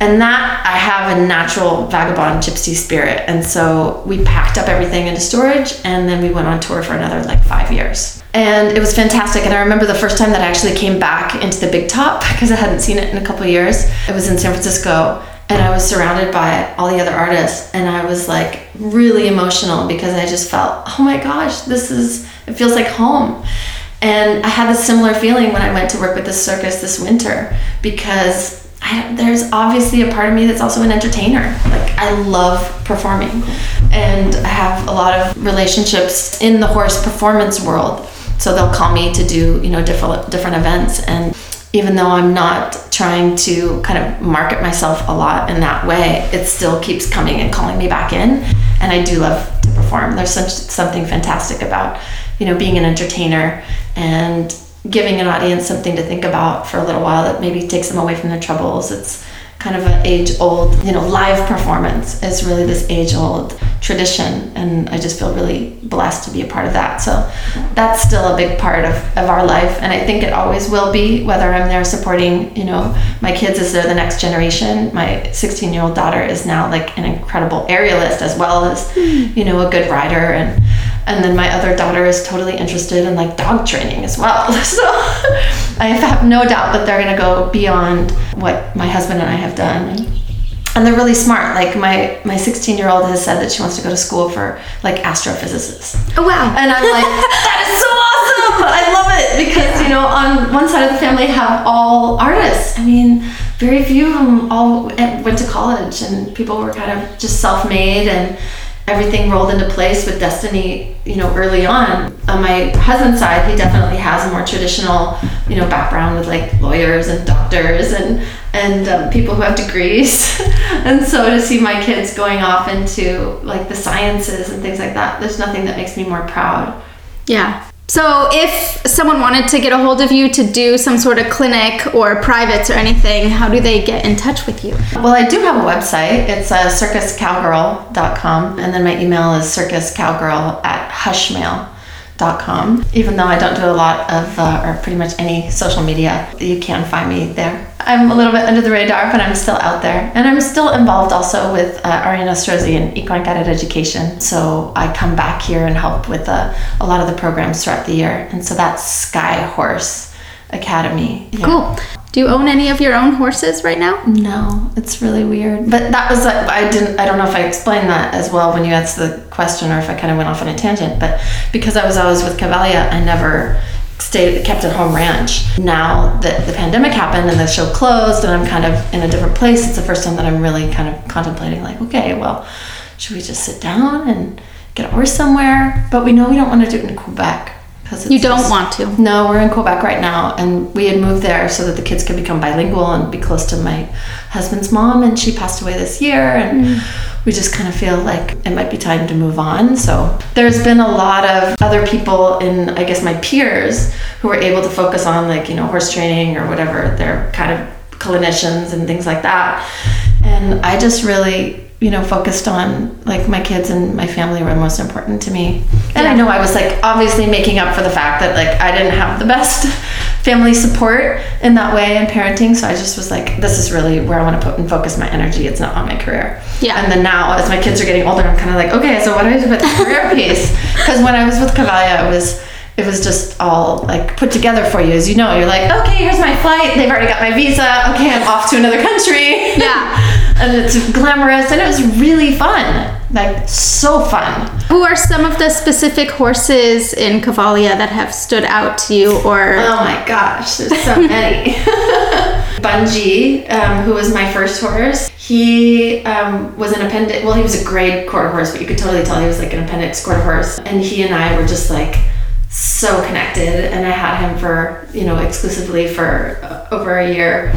And that, I have a natural vagabond gypsy spirit. And so we packed up everything into storage, and then we went on tour for another like 5 years. And it was fantastic. And I remember the first time that I actually came back into the big top, because I hadn't seen it in a couple of years. It was in San Francisco, and I was surrounded by all the other artists, and I was like really emotional because I just felt, oh my gosh, it feels like home. And I had a similar feeling when I went to work with the circus this winter, because there's obviously a part of me that's also an entertainer. Like, I love performing, and I have a lot of relationships in the horse performance world. So they'll call me to do, you know, different events, and even though I'm not trying to kind of market myself a lot in that way, it still keeps coming and calling me back in. And I do love to perform. There's something fantastic about, you know, being an entertainer and giving an audience something to think about for a little while that maybe takes them away from their troubles. It's kind of an age-old, you know, live performance is really this age-old tradition, and I just feel really blessed to be a part of that. So that's still a big part of our life, and I think it always will be, whether I'm there supporting, you know, my kids as they're the next generation. My 16-year-old daughter is now like an incredible aerialist as well as, you know, a good rider, and then my other daughter is totally interested in like dog training as well. So I have no doubt that they're going to go beyond what my husband and I have done. And they're really smart. Like my 16-year-old has said that she wants to go to school for like astrophysicist. Oh wow. And I'm like, that is so awesome. I love it, because, you know, on one side of the family have all artists. I mean, very few of them all went to college, and people were kind of just self-made, and everything rolled into place with destiny, you know, early on. On my husband's side, he definitely has a more traditional, you know, background with like lawyers and doctors and people who have degrees. And so to see my kids going off into like the sciences and things like that, there's nothing that makes me more proud. Yeah. So if someone wanted to get a hold of you to do some sort of clinic or privates or anything, how do they get in touch with you? Well, I do have a website. It's circuscowgirl.com, and then my email is circuscowgirl@hushmail.com. Even though I don't do a lot of or pretty much any social media, you can find me there. I'm a little bit under the radar, but I'm still out there, and I'm still involved also with Ariana Strozzi and Equine Guided Education. So I come back here and help with a lot of the programs throughout the year, and so that's Skyhorse Academy. Yeah. Cool. Do you own any of your own horses right now? No, it's really weird. But that was I don't know if I explained that as well when you asked the question, or if I kind of went off on a tangent. But because I was always with Cavalia, I never kept at home ranch. Now that the pandemic happened and the show closed and I'm kind of in a different place, it's the first time that I'm really kind of contemplating, like, okay, well, should we just sit down and get a horse somewhere? But we know we don't want to do it in Quebec. Because you don't want to. No, we're in Quebec right now, and we had moved there so that the kids could become bilingual and be close to my husband's mom, and she passed away this year, and we just kind of feel like it might be time to move on. So there's been a lot of other people in, I guess, my peers who were able to focus on, like, you know, horse training or whatever. They're kind of clinicians and things like that, and I just really, you know, focused on, like, my kids and my family were most important to me. And I know I was, like, obviously making up for the fact that, like, I didn't have the best family support in that way in parenting, so I just was like, this is really where I want to put and focus my energy. It's not on my career. Yeah. And then now, as my kids are getting older, I'm kind of like, okay, so what do I do with the career piece? Because when I was with Cavalia, it was just all, like, put together for you. As you know, you're like, okay, here's my flight, they've already got my visa, okay, I'm off to another country. Yeah. And it's glamorous, and it was really fun, like, so fun. Who are some of the specific horses in Cavalia that have stood out to you? Or oh my gosh, there's so many. Bungee, who was my first horse, he was an appendix. Well, he was a grade quarter horse, but you could totally tell he was like an appendix quarter horse. And he and I were just like so connected, and I had him for, you know, exclusively for over a year.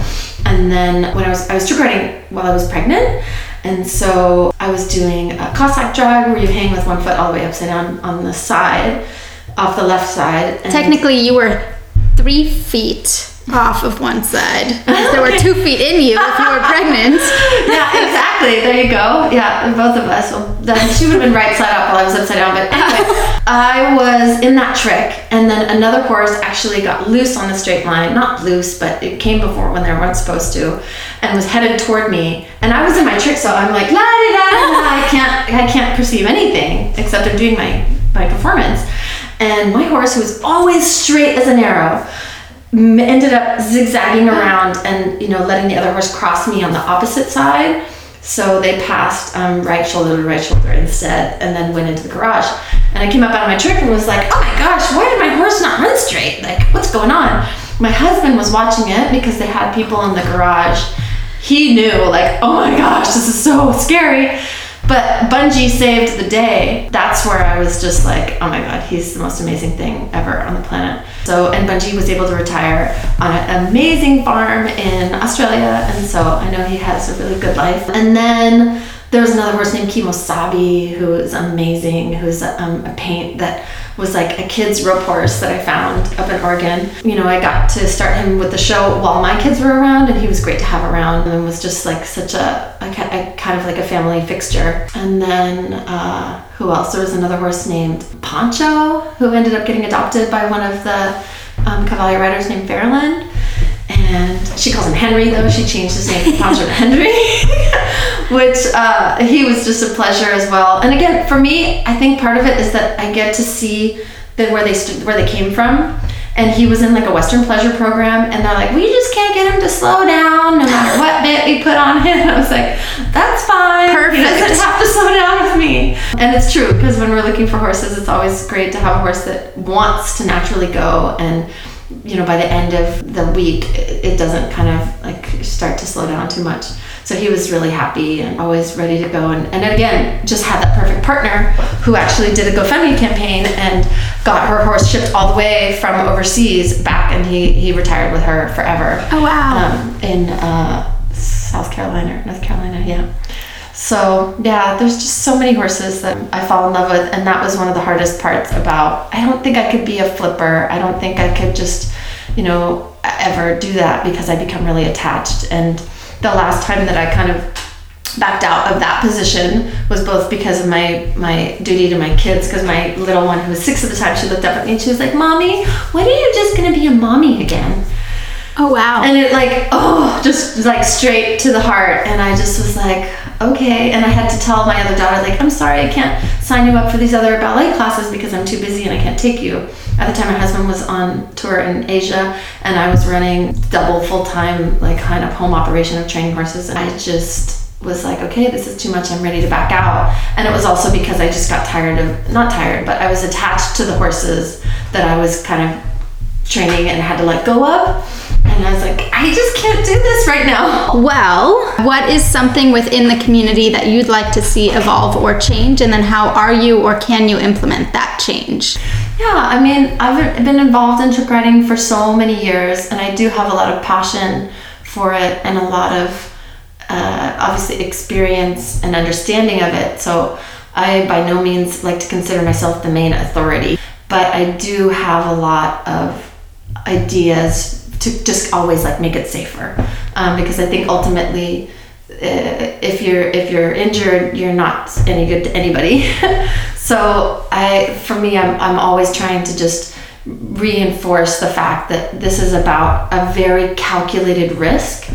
And then when I was trick riding while I was pregnant, and so I was doing a Cossack drag where you hang with one foot all the way upside down on the side, off the left side. And technically, you were 3 feet off of one side. Because there were 2 feet in you if you were pregnant. Yeah, exactly. There you go. Yeah, both of us. Well, then she would have been right side up while I was upside down. But anyway, I was in that trick, and then another horse actually got loose on the straight line. Not loose, but it came before when they weren't supposed to, and was headed toward me. And I was in my trick, so I'm like, la da da da. I can't perceive anything except I'm doing my performance. And my horse, who was always straight as an arrow, ended up zigzagging around and, you know, letting the other horse cross me on the opposite side. So they passed right shoulder to right shoulder instead, and then went into the garage. And I came up out of my trip and was like, oh my gosh, why did my horse not run straight? Like, what's going on? My husband was watching it because they had people in the garage. He knew, like, oh my gosh, this is so scary. But Bungee saved the day. That's where I was just like, oh my God, he's the most amazing thing ever on the planet. So, and Bungee was able to retire on an amazing farm in Australia. And so I know he has a really good life. And then there's another horse named Kimosabi, who is amazing, who's a paint that was like a kid's rope horse that I found up in Oregon. You know, I got to start him with the show while my kids were around, and he was great to have around, and was just like such a kind of like a family fixture. And then who else? There was another horse named Poncho, who ended up getting adopted by one of the Cavalia riders named Fairland. And she calls him Henry, though. She changed his name to Poncho to Henry, which he was just a pleasure as well. And again, for me, I think part of it is that I get to see where they came from. And he was in like a Western pleasure program, and they're like, we just can't get him to slow down no matter what bit we put on him. And I was like, that's fine. Perfect. He doesn't have to slow down with me. And it's true, because when we're looking for horses, it's always great to have a horse that wants to naturally go, and, you know, by the end of the week, it doesn't kind of like start to slow down too much. So he was really happy and always ready to go. And again, just had that perfect partner who actually did a GoFundMe campaign and got her horse shipped all the way from overseas back, and he retired with her forever. Oh, wow. In South Carolina, North Carolina, yeah. So yeah, there's just so many horses that I fall in love with, and that was one of the hardest parts about, I don't think I could be a flipper. I don't think I could just, you know, ever do that, because I become really attached. And the last time that I kind of backed out of that position was both because of my duty to my kids, because my little one, who was 6 at the time, she looked up at me and she was like, Mommy, when are you just gonna be a mommy again? Oh, wow. And it like, oh, just like straight to the heart. And I just was like, okay. And I had to tell my other daughter, like, I'm sorry, I can't sign you up for these other ballet classes because I'm too busy and I can't take you. At the time, my husband was on tour in Asia, and I was running double full-time, like, kind of home operation of training horses. And I just was like, okay, this is too much. I'm ready to back out. And it was also because I just got tired of, not tired, but I was attached to the horses that I was kind of training and had to let go of. And I was like, I just can't do this right now. Well, what is something within the community that you'd like to see evolve or change? And then how are you or can you implement that change? Yeah, I mean, I've been involved in trick riding for so many years, and I do have a lot of passion for it and a lot of, obviously, experience and understanding of it. So I by no means like to consider myself the main authority, but I do have a lot of ideas to just always like make it safer, because I think ultimately if you're injured, you're not any good to anybody. So I'm always trying to just reinforce the fact that this is about a very calculated risk,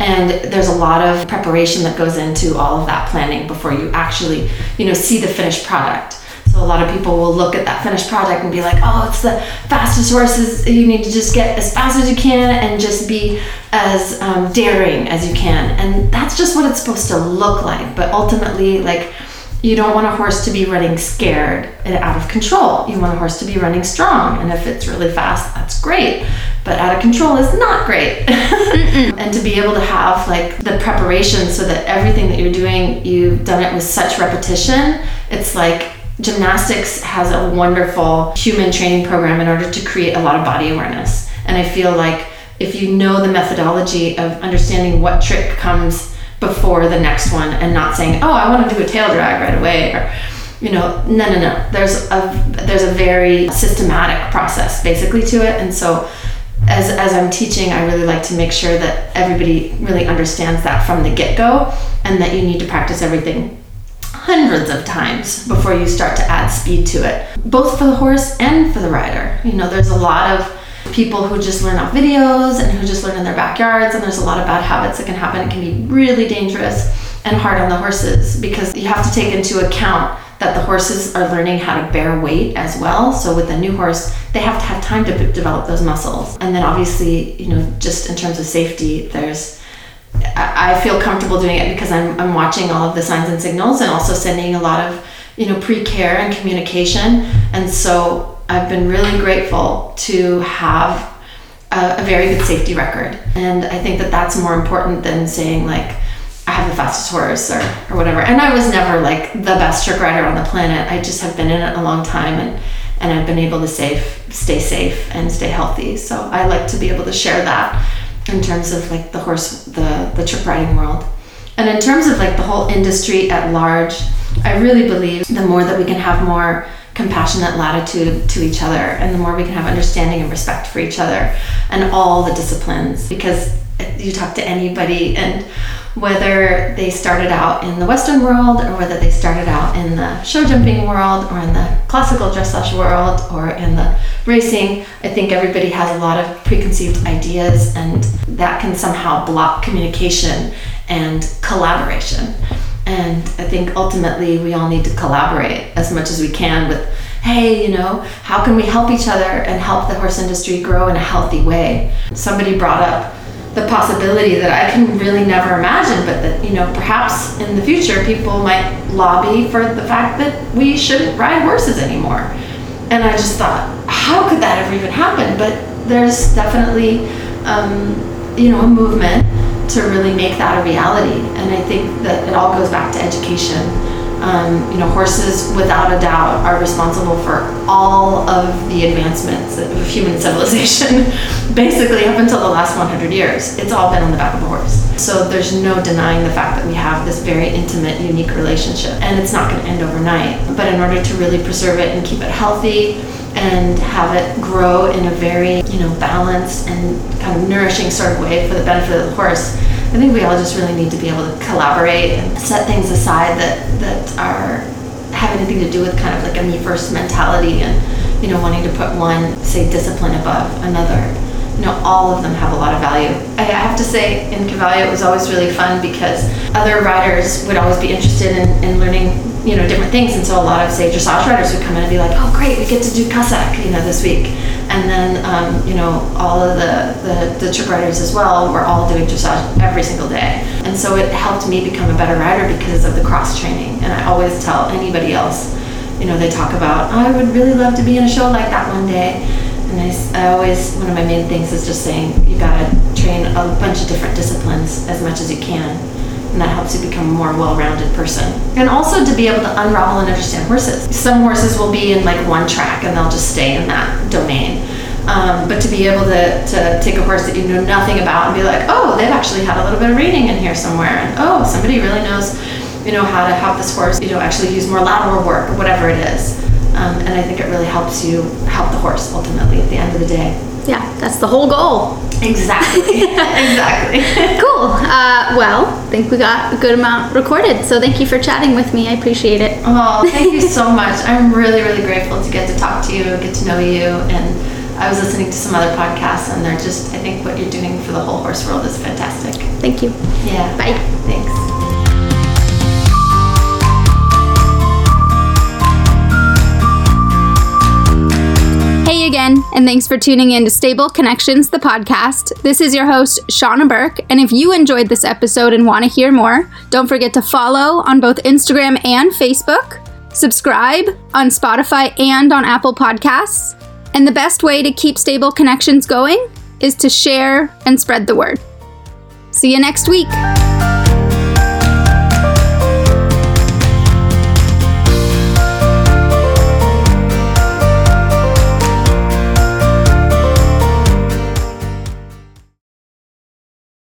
and there's a lot of preparation that goes into all of that planning before you actually see the finished product. So a lot of people will look at that finished product and be like, oh, it's the fastest horses. You need to just get as fast as you can and just be as daring as you can. And that's just what it's supposed to look like. But ultimately, like, you don't want a horse to be running scared and out of control. You want a horse to be running strong. And if it's really fast, that's great. But out of control is not great. And to be able to have like the preparation so that everything that you're doing, you've done it with such repetition. It's like, gymnastics has a wonderful human training program in order to create a lot of body awareness. And I feel like if you know the methodology of understanding what trick comes before the next one and not saying, oh, I want to do a tail drag right away, or no, there's a very systematic process basically to it. And so as I'm teaching, I really like to make sure that everybody really understands that from the get-go, and that you need to practice everything hundreds of times before you start to add speed to it, both for the horse and for the rider. There's a lot of people who just learn off videos and who just learn in their backyards, and there's a lot of bad habits that can happen. It can be really dangerous and hard on the horses, because you have to take into account that the horses are learning how to bear weight as well. So with a new horse, they have to have time to develop those muscles. And then obviously, just in terms of safety, I feel comfortable doing it because I'm watching all of the signs and signals, and also sending a lot of, pre-care and communication. And so I've been really grateful to have a very good safety record. And I think that that's more important than saying like, I have the fastest horse or whatever. And I was never like the best trick rider on the planet. I just have been in it a long time, and I've been able to stay safe and stay healthy. So I like to be able to share that in terms of like the horse, the trick riding world. And in terms of like the whole industry at large, I really believe the more that we can have more compassionate latitude to each other, and the more we can have understanding and respect for each other and all the disciplines, because you talk to anybody, and whether they started out in the Western world, or whether they started out in the show jumping world, or in the classical dressage world, or in the racing, I think everybody has a lot of preconceived ideas, and that can somehow block communication and collaboration. And I think ultimately we all need to collaborate as much as we can with, hey, how can we help each other and help the horse industry grow in a healthy way? Somebody brought up the possibility that I can really never imagine, but that, perhaps in the future people might lobby for the fact that we shouldn't ride horses anymore. And I just thought, how could that ever even happen? But there's definitely, a movement to really make that a reality. And I think that it all goes back to education. Horses, without a doubt, are responsible for all of the advancements of human civilization, basically up until the last 100 years. It's all been on the back of a horse. So there's no denying the fact that we have this very intimate, unique relationship, and it's not going to end overnight. But in order to really preserve it and keep it healthy and have it grow in a very, balanced and kind of nourishing sort of way for the benefit of the horse, I think we all just really need to be able to collaborate and set things aside that have anything to do with kind of like a me first mentality, and wanting to put one, say, discipline above another. All of them have a lot of value. I have to say, in Cavalia, it was always really fun because other riders would always be interested in learning, different things. And so a lot of, say, dressage riders would come in and be like, oh, great, we get to do Cossack, this week. And then, all of the trick riders as well were all doing dressage every single day. And so it helped me become a better rider because of the cross training. And I always tell anybody else, they talk about, oh, I would really love to be in a show like that one day. And I always, one of my main things is just saying, you gotta train a bunch of different disciplines as much as you can. And that helps you become a more well-rounded person. And also to be able to unravel and understand horses. Some horses will be in like one track and they'll just stay in that domain. But to be able to take a horse that you know nothing about and be like, oh, they've actually had a little bit of reining in here somewhere. And oh, somebody really knows, you know, how to help this horse, you know, actually use more lateral work or whatever it is. And I think it really helps you help the horse ultimately at the end of the day. Yeah, that's the whole goal. Exactly. Exactly. Cool. Well, I think we got a good amount recorded. So thank you for chatting with me. I appreciate it. Oh, thank you so much. I'm really, really grateful to get to talk to you, get to know you. And I was listening to some other podcasts, and they're just, I think what you're doing for the whole horse world is fantastic. Thank you. Yeah. Bye. Thanks. Again, and thanks for tuning in to Stable Connections, the podcast. This is your host, Shauna Burke, and if you enjoyed this episode and want to hear more, don't forget to follow on both Instagram and Facebook, subscribe on Spotify and on Apple Podcasts, and the best way to keep Stable Connections going is to share and spread the word. See you next week.